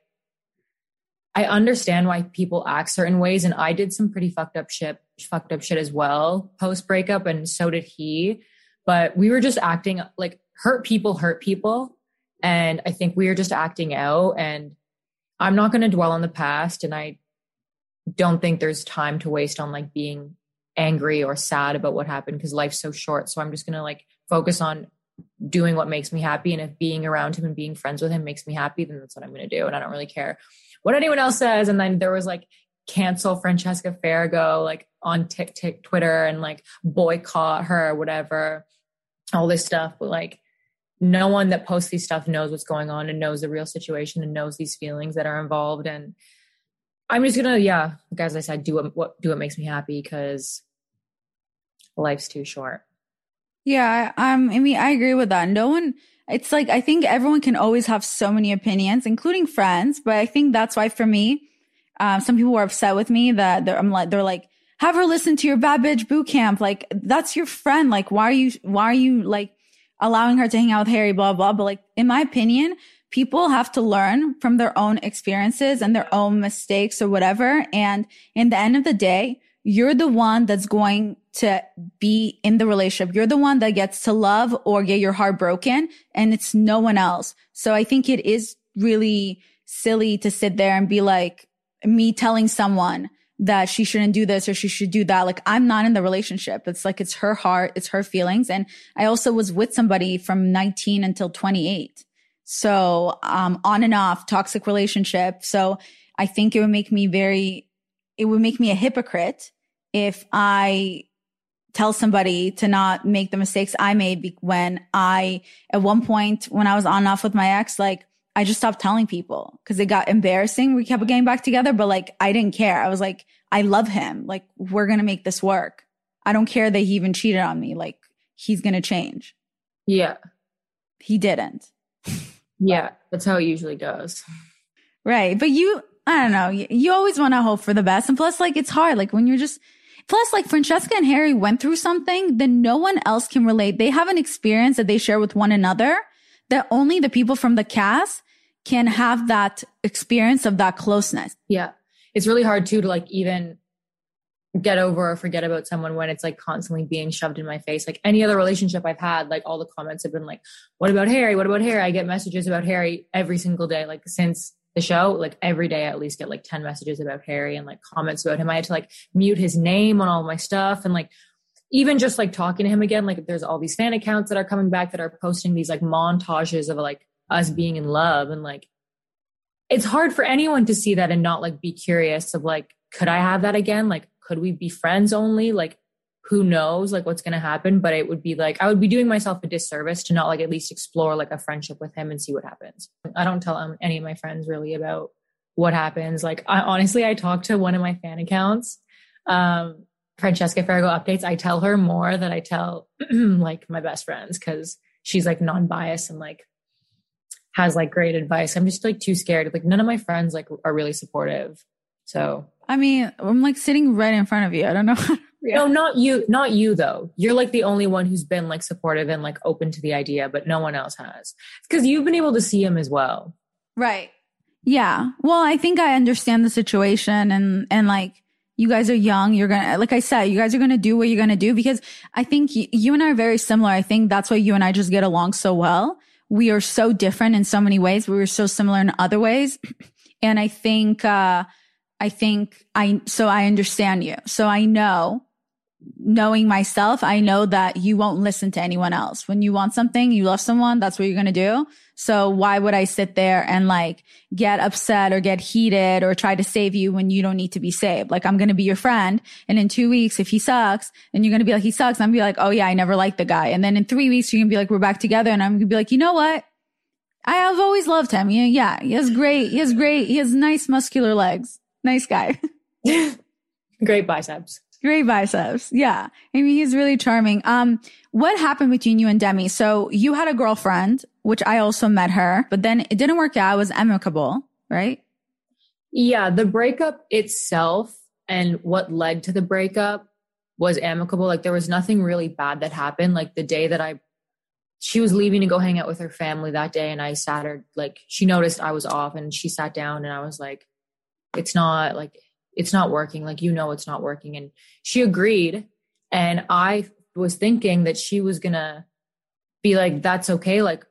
I understand why people act certain ways. And I did some pretty fucked up shit, fucked up shit as well, post breakup. And so did he, but we were just acting like hurt people, hurt people. And I think we are just acting out, and I'm not going to dwell on the past. And I don't think there's time to waste on like being angry or sad about what happened because life's so short. So I'm just going to like focus on doing what makes me happy. And if being around him and being friends with him makes me happy, then that's what I'm going to do. And I don't really care what anyone else says. And then there was like, cancel Francesca Farago, like on TikTok, Twitter, and like boycott her, whatever, all this stuff. But like, no one that posts these stuff knows what's going on and knows the real situation and knows these feelings that are involved. And I'm just going to, yeah, like as I said, do what, what, do what makes me happy because life's too short. Yeah. Um, I mean, I agree with that. No one, it's like, I think everyone can always have so many opinions, including friends. But I think that's why for me, um, some people were upset with me that they're, I'm like, they're like, have her listen to your bad bitch boot camp. Like that's your friend. Like, why are you, why are you like, allowing her to hang out with Harry, blah, blah. But like, in my opinion, people have to learn from their own experiences and their own mistakes or whatever. And in the end of the day, you're the one that's going to be in the relationship. You're the one that gets to love or get your heart broken, and it's no one else. So I think it is really silly to sit there and be like me telling someone that she shouldn't do this or she should do that. Like, I'm not in the relationship. It's like, it's her heart, it's her feelings. And I also was with somebody from nineteen until twenty-eight. So, um, on and off, toxic relationship. So I think it would make me very, it would make me a hypocrite if I tell somebody to not make the mistakes I made when I, at one point when I was on and off with my ex, like, I just stopped telling people because it got embarrassing. We kept getting back together, but like, I didn't care. I was like, I love him. Like, we're going to make this work. I don't care that he even cheated on me. Like, he's going to change. Yeah. He didn't. Yeah. That's how it usually goes. Right. But you, I don't know. You, you always want to hope for the best. And plus, like, it's hard. Like when you're just, plus like Francesca and Harry went through something that no one else can relate. They have an experience that they share with one another that only the people from the cast can have that experience of that closeness. Yeah. It's really hard too to like even get over or forget about someone when it's like constantly being shoved in my face. Like any other relationship I've had, like all the comments have been like, what about Harry? What about Harry? I get messages about Harry every single day. Like since the show, like every day, I at least get like ten messages about Harry and like comments about him. I had to like mute his name on all my stuff. And like, even just like talking to him again, like there's all these fan accounts that are coming back that are posting these like montages of like us being in love. And like, it's hard for anyone to see that and not like be curious of like, could I have that again? Like, could we be friends only? Like, who knows like what's going to happen? But it would be like, I would be doing myself a disservice to not like at least explore like a friendship with him and see what happens. I don't tell um, any of my friends really about what happens. Like I honestly, I talked to one of my fan accounts, um, Francesca Farago updates. I tell her more than I tell like my best friends because she's like non-biased and like has like great advice. I'm just like too scared. Like none of my friends like are really supportive. So I mean, I'm like sitting right in front of you. I don't know. Yeah. No, not you. Not you though. You're like the only one who's been like supportive and like open to the idea, but no one else has because you've been able to see him as well. Right. Yeah. Well, I think I understand the situation and and like. You guys are young. You're going to, like I said, you guys are going to do what you're going to do because I think y- you and I are very similar. I think that's why you and I just get along so well. We are so different in so many ways. We were so similar in other ways. And I think, uh, I think I, so I understand you. So I know knowing myself, I know that you won't listen to anyone else. When you want something, you love someone, that's what you're going to do. So why would I sit there and like get upset or get heated or try to save you when you don't need to be saved? Like, I'm going to be your friend. And in two weeks, if he sucks, and you're going to be like, he sucks. And I'm going to be like, oh yeah, I never liked the guy. And then in three weeks, you're going to be like, we're back together. And I'm going to be like, you know what? I have always loved him. Yeah, yeah, he has great, he has great, he has nice muscular legs. Nice guy. Great biceps. Great biceps. Yeah. I mean, he's really charming. Um, what happened between you and Demi? So you had a girlfriend, which I also met her, but then it didn't work out. It was amicable, right? Yeah. The breakup itself and what led to the breakup was amicable. Like, there was nothing really bad that happened. Like, the day that I, she was leaving to go hang out with her family that day. And I sat her, like, she noticed I was off and she sat down and I was like, it's not like, it's not working. Like, you know, it's not working. And she agreed. And I was thinking that she was going to be like, that's okay. Like,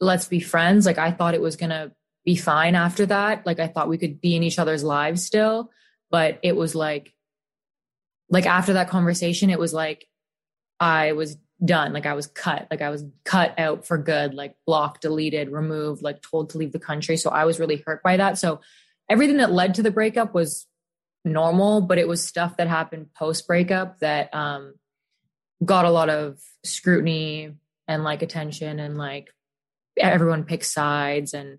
let's be friends. Like, I thought it was going to be fine after that. Like, I thought we could be in each other's lives still, but it was like, like after that conversation, it was like, I was done. Like, I was cut, like I was cut out for good, like blocked, deleted, removed, like told to leave the country. So I was really hurt by that. So everything that led to the breakup was normal, but it was stuff that happened post breakup that um got a lot of scrutiny and like attention, and like everyone picks sides, and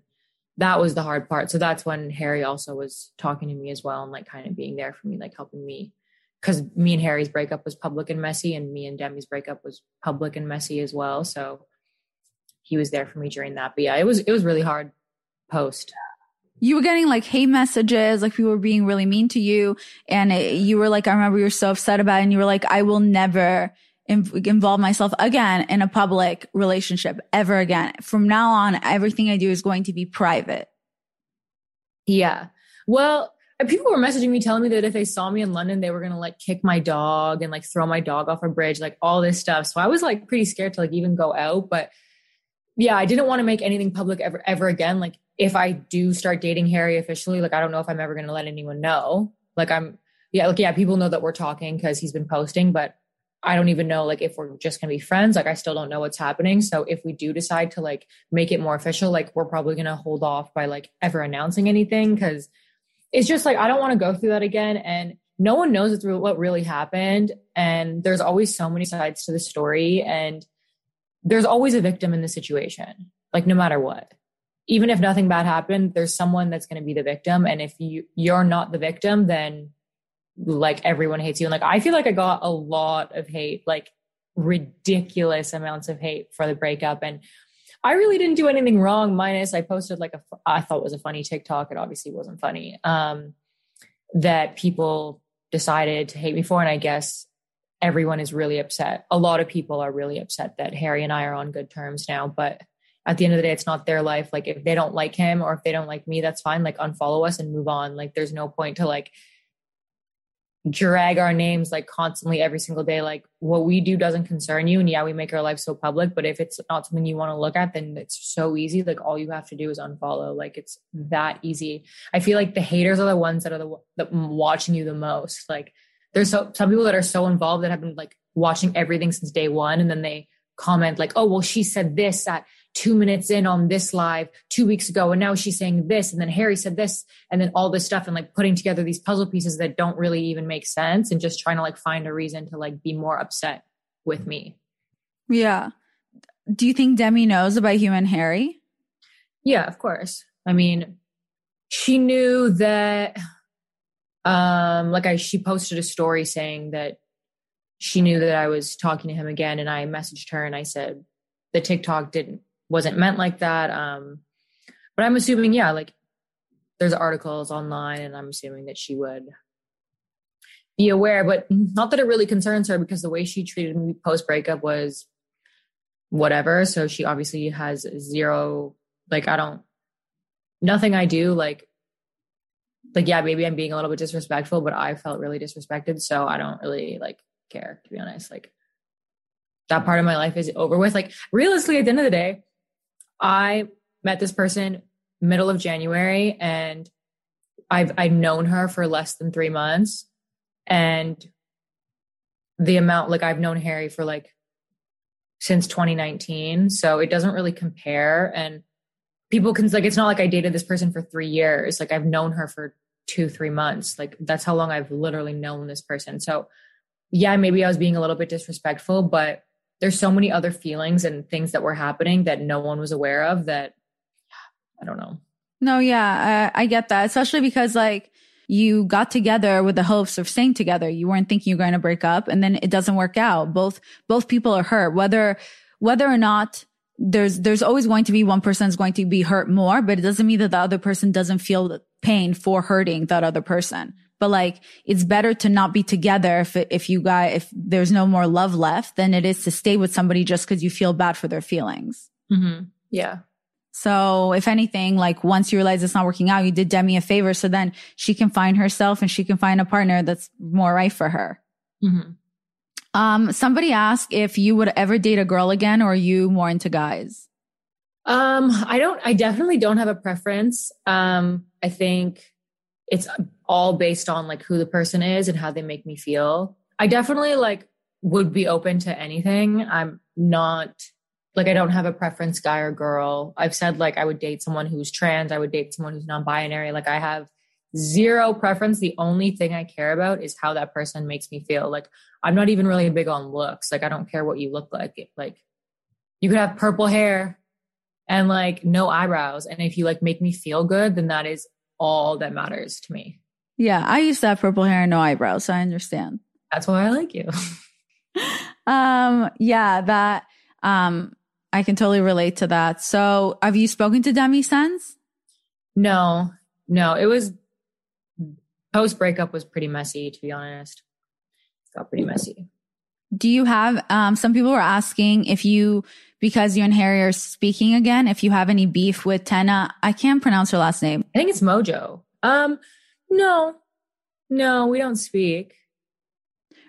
that was the hard part. So that's when Harry also was talking to me as well, and like kind of being there for me, like helping me, because me and Harry's breakup was public and messy, and me and Demi's breakup was public and messy as well. So he was there for me during that. But yeah, it was it was really hard post. You were getting like hate messages, like people were being really mean to you. And it, you were like, I remember you were so upset about it. And you were like, I will never inv- involve myself again in a public relationship ever again. From now on, everything I do is going to be private. Yeah. Well, people were messaging me telling me that if they saw me in London, they were going to like kick my dog and like throw my dog off a bridge, like all this stuff. So I was like pretty scared to like even go out. But yeah, I didn't want to make anything public ever, ever again. Like, if I do start dating Harry officially, like, I don't know if I'm ever going to let anyone know. Like, I'm, yeah, like, yeah, people know that we're talking because he's been posting, but I don't even know, like, if we're just going to be friends. Like, I still don't know what's happening. So if we do decide to like make it more official, like, we're probably going to hold off by like ever announcing anything, because it's just like, I don't want to go through that again. And no one knows what really happened. And there's always so many sides to the story. And there's always a victim in the situation, like, no matter what. Even if nothing bad happened, there's someone that's going to be the victim. And if you, you're not the victim, then like everyone hates you. And like, I feel like I got a lot of hate, like ridiculous amounts of hate for the breakup. And I really didn't do anything wrong. Minus I posted like a, I thought it was a funny TikTok. It obviously wasn't funny, um, that people decided to hate me for. And I guess everyone is really upset. A lot of people are really upset that Harry and I are on good terms now, but at the end of the day, it's not their life. Like, if they don't like him or if they don't like me, that's fine. Like, unfollow us and move on. Like, there's no point to like drag our names like constantly every single day. Like, what we do doesn't concern you. And yeah, we make our life so public, but if it's not something you want to look at, then it's so easy. Like, all you have to do is unfollow. Like, it's that easy. I feel like the haters are the ones that are the that watching you the most. Like, there's so, some people that are so involved that have been like watching everything since day one. And then they comment like, oh, well, she said this at two minutes in on this live two weeks ago. And now she's saying this. And then Harry said this, and then all this stuff, and like putting together these puzzle pieces that don't really even make sense, and just trying to like find a reason to like be more upset with me. Yeah. Do you think Demi knows about you and Harry? Yeah, of course. I mean, she knew that, um, like I, she posted a story saying that she knew that I was talking to him again. And I messaged her and I said, the TikTok didn't, wasn't meant like that. Um, but I'm assuming, yeah, like there's articles online, and I'm assuming that she would be aware, but not that it really concerns her, because the way she treated me post breakup was whatever. So she obviously has zero, like, I don't, nothing I do, like, like, yeah, maybe I'm being a little bit disrespectful, but I felt really disrespected. So I don't really like care, to be honest. Like, that part of my life is over with. Like, realistically, at the end of the day, I met this person middle of January, and I've, I've known her for less than three months. And the amount, like I've known Harry for like since twenty nineteen. So it doesn't really compare. And people can like, it's not like I dated this person for three years. Like I've known her for two, three months. Like that's how long I've literally known this person. So yeah, maybe I was being a little bit disrespectful, but there's so many other feelings and things that were happening that no one was aware of that. I don't know. No. Yeah. I, I get that. Especially because like you got together with the hopes of staying together. You weren't thinking you're going to break up and then it doesn't work out. Both, both people are hurt, whether, whether or not there's, there's always going to be one person is going to be hurt more, but it doesn't mean that the other person doesn't feel pain for hurting that other person. But like, it's better to not be together if, if you guys, if there's no more love left than it is to stay with somebody just because you feel bad for their feelings. Mm-hmm. Yeah. So if anything, like once you realize it's not working out, you did Demi a favor. So then she can find herself and she can find a partner that's more right for her. Mm-hmm. Um, somebody asked if you would ever date a girl again, or are you more into guys? Um, I don't, I definitely don't have a preference. Um, I think it's all based on like who the person is and how they make me feel. I definitely like would be open to anything. I'm not... Like, I don't have a preference, guy or girl. I've said, like, I would date someone who's trans. I would date someone who's non-binary. Like, I have zero preference. The only thing I care about is how that person makes me feel. Like, I'm not even really big on looks. Like, I don't care what you look like. Like, you could have purple hair and, like, no eyebrows. And if you, like, make me feel good, then that is all that matters to me. Yeah, I used to have purple hair and no eyebrows, so I understand. That's why I like you. um, yeah, that... um. I can totally relate to that. So have you spoken to Demi since? No, no. It was post breakup was pretty messy, to be honest. It got pretty messy. Do you have, um, some people were asking if you, because you and Harry are speaking again, if you have any beef with Tenna. I can't pronounce her last name. I think it's Mojo. Um, no, no, we don't speak.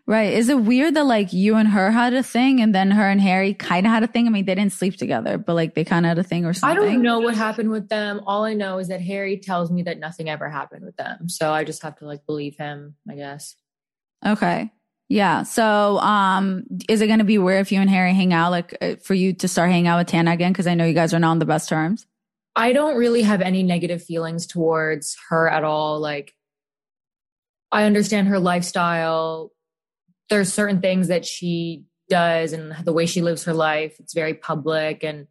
Right. Is it weird that like you and her had a thing and then her and Harry kind of had a thing? I mean, they didn't sleep together, but like they kind of had a thing or something. I don't know what happened with them. All I know is that Harry tells me that nothing ever happened with them. So I just have to like believe him, I guess. Okay. Yeah. So um, is it going to be weird if you and Harry hang out, like for you to start hanging out with Tenna again? Because I know you guys are not on the best terms. I don't really have any negative feelings towards her at all. Like I understand her lifestyle. There's certain things that she does and the way she lives her life. It's very public and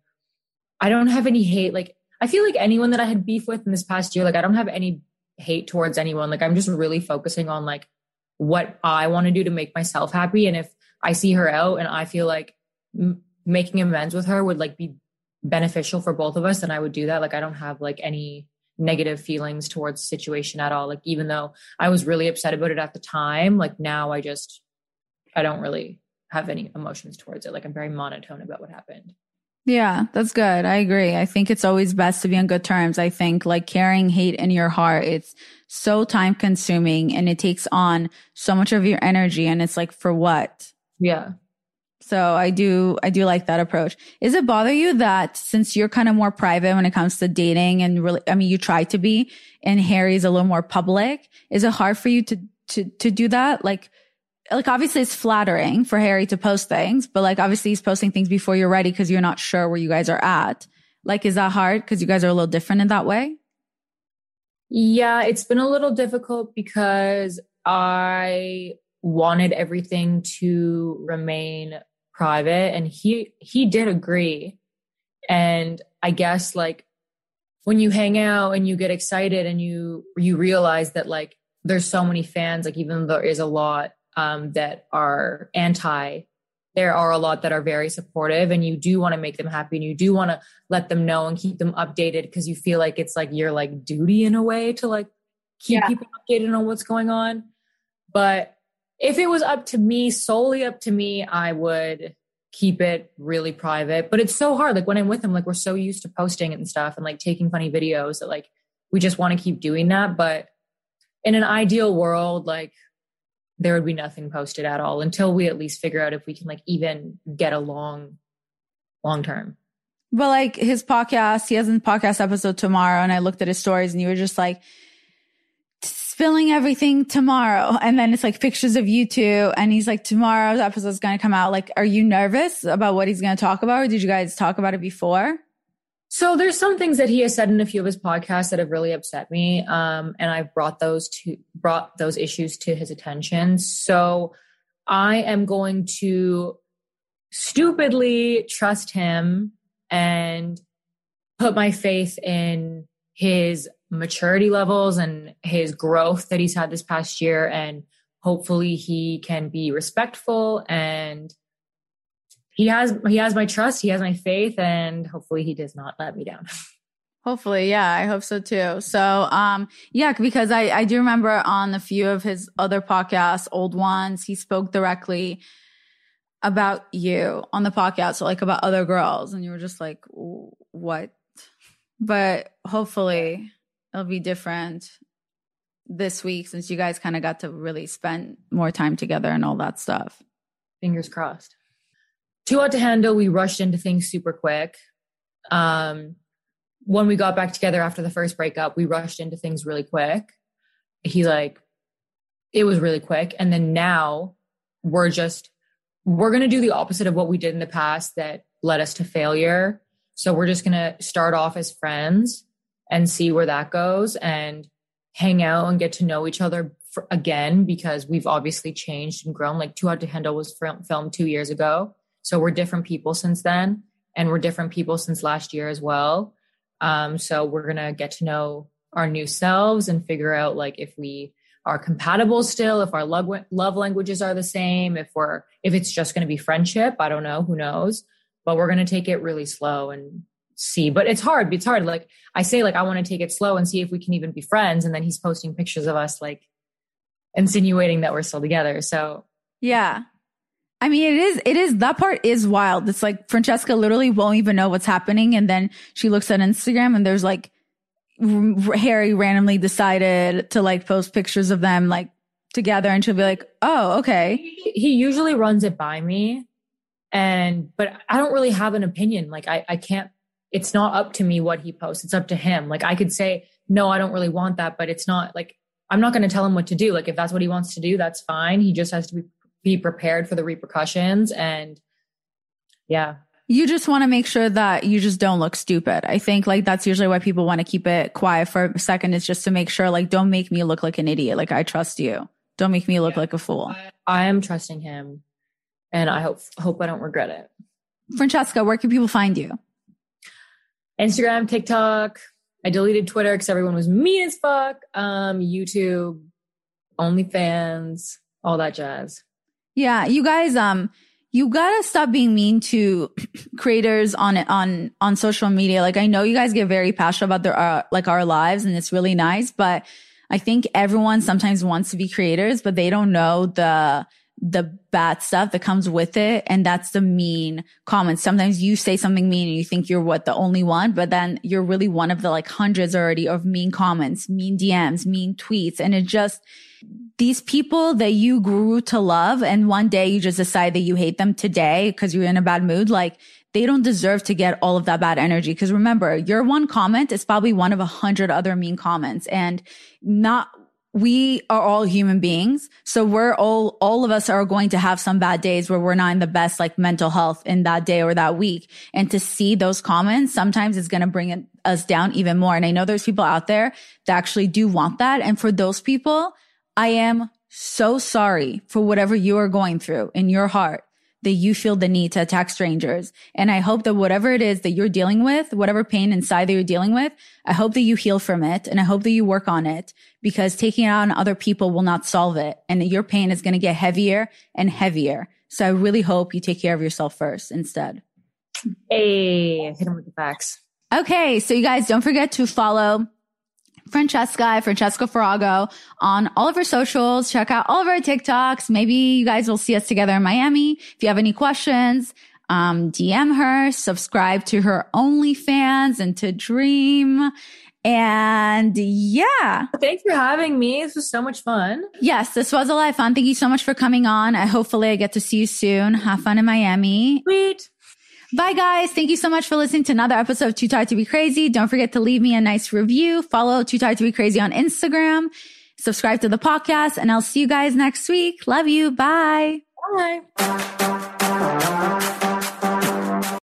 I don't have any hate. Like I feel like anyone that I had beef with in this past year, like I don't have any hate towards anyone. Like I'm just really focusing on like what I want to do to make myself happy. And if I see her out and I feel like m- making amends with her would like be beneficial for both of us, then I would do that. Like I don't have like any negative feelings towards the situation at all. Like even though I was really upset about it at the time, like now I just... I don't really have any emotions towards it. Like I'm very monotone about what happened. Yeah, that's good. I agree. I think it's always best to be on good terms. I think like carrying hate in your heart, it's so time consuming and it takes on so much of your energy and it's like, for what? Yeah. So I do, I do like that approach. Does it bother you that since you're kind of more private when it comes to dating and really, I mean, you try to be, and Harry's a little more public, is it hard for you to, to, to do that? Like, Like, obviously, it's flattering for Harry to post things, but like, obviously, he's posting things before you're ready because you're not sure where you guys are at. Like, is that hard because you guys are a little different in that way? Yeah, it's been a little difficult because I wanted everything to remain private, and he he did agree. And I guess like when you hang out and you get excited and you you realize that like there's so many fans, like even though there is a lot. Um, that are anti, there are a lot that are very supportive, and you do want to make them happy and you do want to let them know and keep them updated because you feel like it's like your like duty in a way to like keep yeah. people updated on what's going on. But if it was up to me, solely up to me, I would keep it really private. But it's so hard. Like when I'm with him, like we're so used to posting and stuff and like taking funny videos that like we just want to keep doing that. But in an ideal world, like there would be nothing posted at all until we at least figure out if we can like even get along long term. But like his podcast, he has a podcast episode tomorrow. And I looked at his stories and you were just like, filming everything tomorrow. And then it's like pictures of you two. And he's like, tomorrow's episode's going to come out. Like, are you nervous about what he's going to talk about? Or did you guys talk about it before? So there's some things that he has said in a few of his podcasts that have really upset me. Um, and I've brought those to brought those issues to his attention. So I am going to stupidly trust him and put my faith in his maturity levels and his growth that he's had this past year. And hopefully he can be respectful, and he has, he has my trust. He has my faith, and hopefully he does not let me down. Hopefully. Yeah. I hope so too. So, um, yeah, because I, I do remember on a few of his other podcasts, old ones, he spoke directly about you on the podcast. So like about other girls, and you were just like, what? But hopefully it'll be different this week, since you guys kind of got to really spend more time together and all that stuff. Fingers crossed. Too Hot to Handle, we rushed into things super quick. Um, when we got back together after the first breakup, we rushed into things really quick. He like, it was really quick. And then now we're just, we're going to do the opposite of what we did in the past that led us to failure. So we're just going to start off as friends and see where that goes, and hang out and get to know each other for, again, because we've obviously changed and grown. Like Too Hot to Handle was fr- filmed two years ago. So we're different people since then, and we're different people since last year as well. Um, so we're going to get to know our new selves and figure out like if we are compatible still, if our love, love languages are the same, if we're, if it's just going to be friendship, I don't know, who knows. But we're going to take it really slow and see. But it's hard. It's hard. Like I say, like I want to take it slow and see if we can even be friends. And then he's posting pictures of us, like insinuating that we're still together. So yeah, I mean, it is, it is, that part is wild. It's like Francesca literally won't even know what's happening. And then she looks at Instagram and there's like Harry randomly decided to like post pictures of them like together. And she'll be like, oh, okay. He usually runs it by me. And, but I don't really have an opinion. Like I, I can't, it's not up to me what he posts. It's up to him. Like I could say, no, I don't really want that, but it's not like, I'm not going to tell him what to do. Like if that's what he wants to do, that's fine. He just has to be, be prepared for the repercussions. And yeah. You just want to make sure that you just don't look stupid. I think like that's usually why people want to keep it quiet for a second. It's just to make sure like, don't make me look like an idiot. Like I trust you. Don't make me look yeah. like a fool. I, I am trusting him. And I hope hope I don't regret it. Francesca, where can people find you? Instagram, TikTok. I deleted Twitter because everyone was mean as fuck. Um, YouTube, OnlyFans, all that jazz. Yeah, you guys, um, you gotta stop being mean to creators on on on social media. Like I know you guys get very passionate about their uh, like our lives, and it's really nice. But I think everyone sometimes wants to be creators, but they don't know the. the bad stuff that comes with it. And that's the mean comments. Sometimes you say something mean and you think you're what the only one, but then you're really one of the like hundreds already of mean comments, mean D Ms, mean tweets. And it just, these people that you grew to love, and one day you just decide that you hate them today because you're in a bad mood. Like they don't deserve to get all of that bad energy. Cause remember, your one comment is probably one of a hundred other mean comments, and not we are all human beings. So we're all, all of us are going to have some bad days where we're not in the best like mental health in that day or that week. And to see those comments sometimes is going to bring it, us down even more. And I know there's people out there that actually do want that. And for those people, I am so sorry for whatever you are going through in your heart that you feel the need to attack strangers. And I hope that whatever it is that you're dealing with, whatever pain inside that you're dealing with, I hope that you heal from it. And I hope that you work on it, because taking it out on other people will not solve it. And that your pain is going to get heavier and heavier. So I really hope you take care of yourself first instead. Hey, hit him with the facts. Okay. So you guys, don't forget to follow Francesca, Francesca Farago on all of our socials. Check out all of our TikToks. Maybe you guys will see us together in Miami. If you have any questions, um, D M her, subscribe to her OnlyFans and to Dream. And yeah. Thanks for having me. This was so much fun. Yes, this was a lot of fun. Thank you so much for coming on. I hopefully I get to see you soon. Have fun in Miami. Sweet. Bye, guys. Thank you so much for listening to another episode of Too Tired to Be Crazy. Don't forget to leave me a nice review. Follow Too Tired to Be Crazy on Instagram. subscribe to the podcast, and I'll see you guys next week. Love you. Bye. Bye.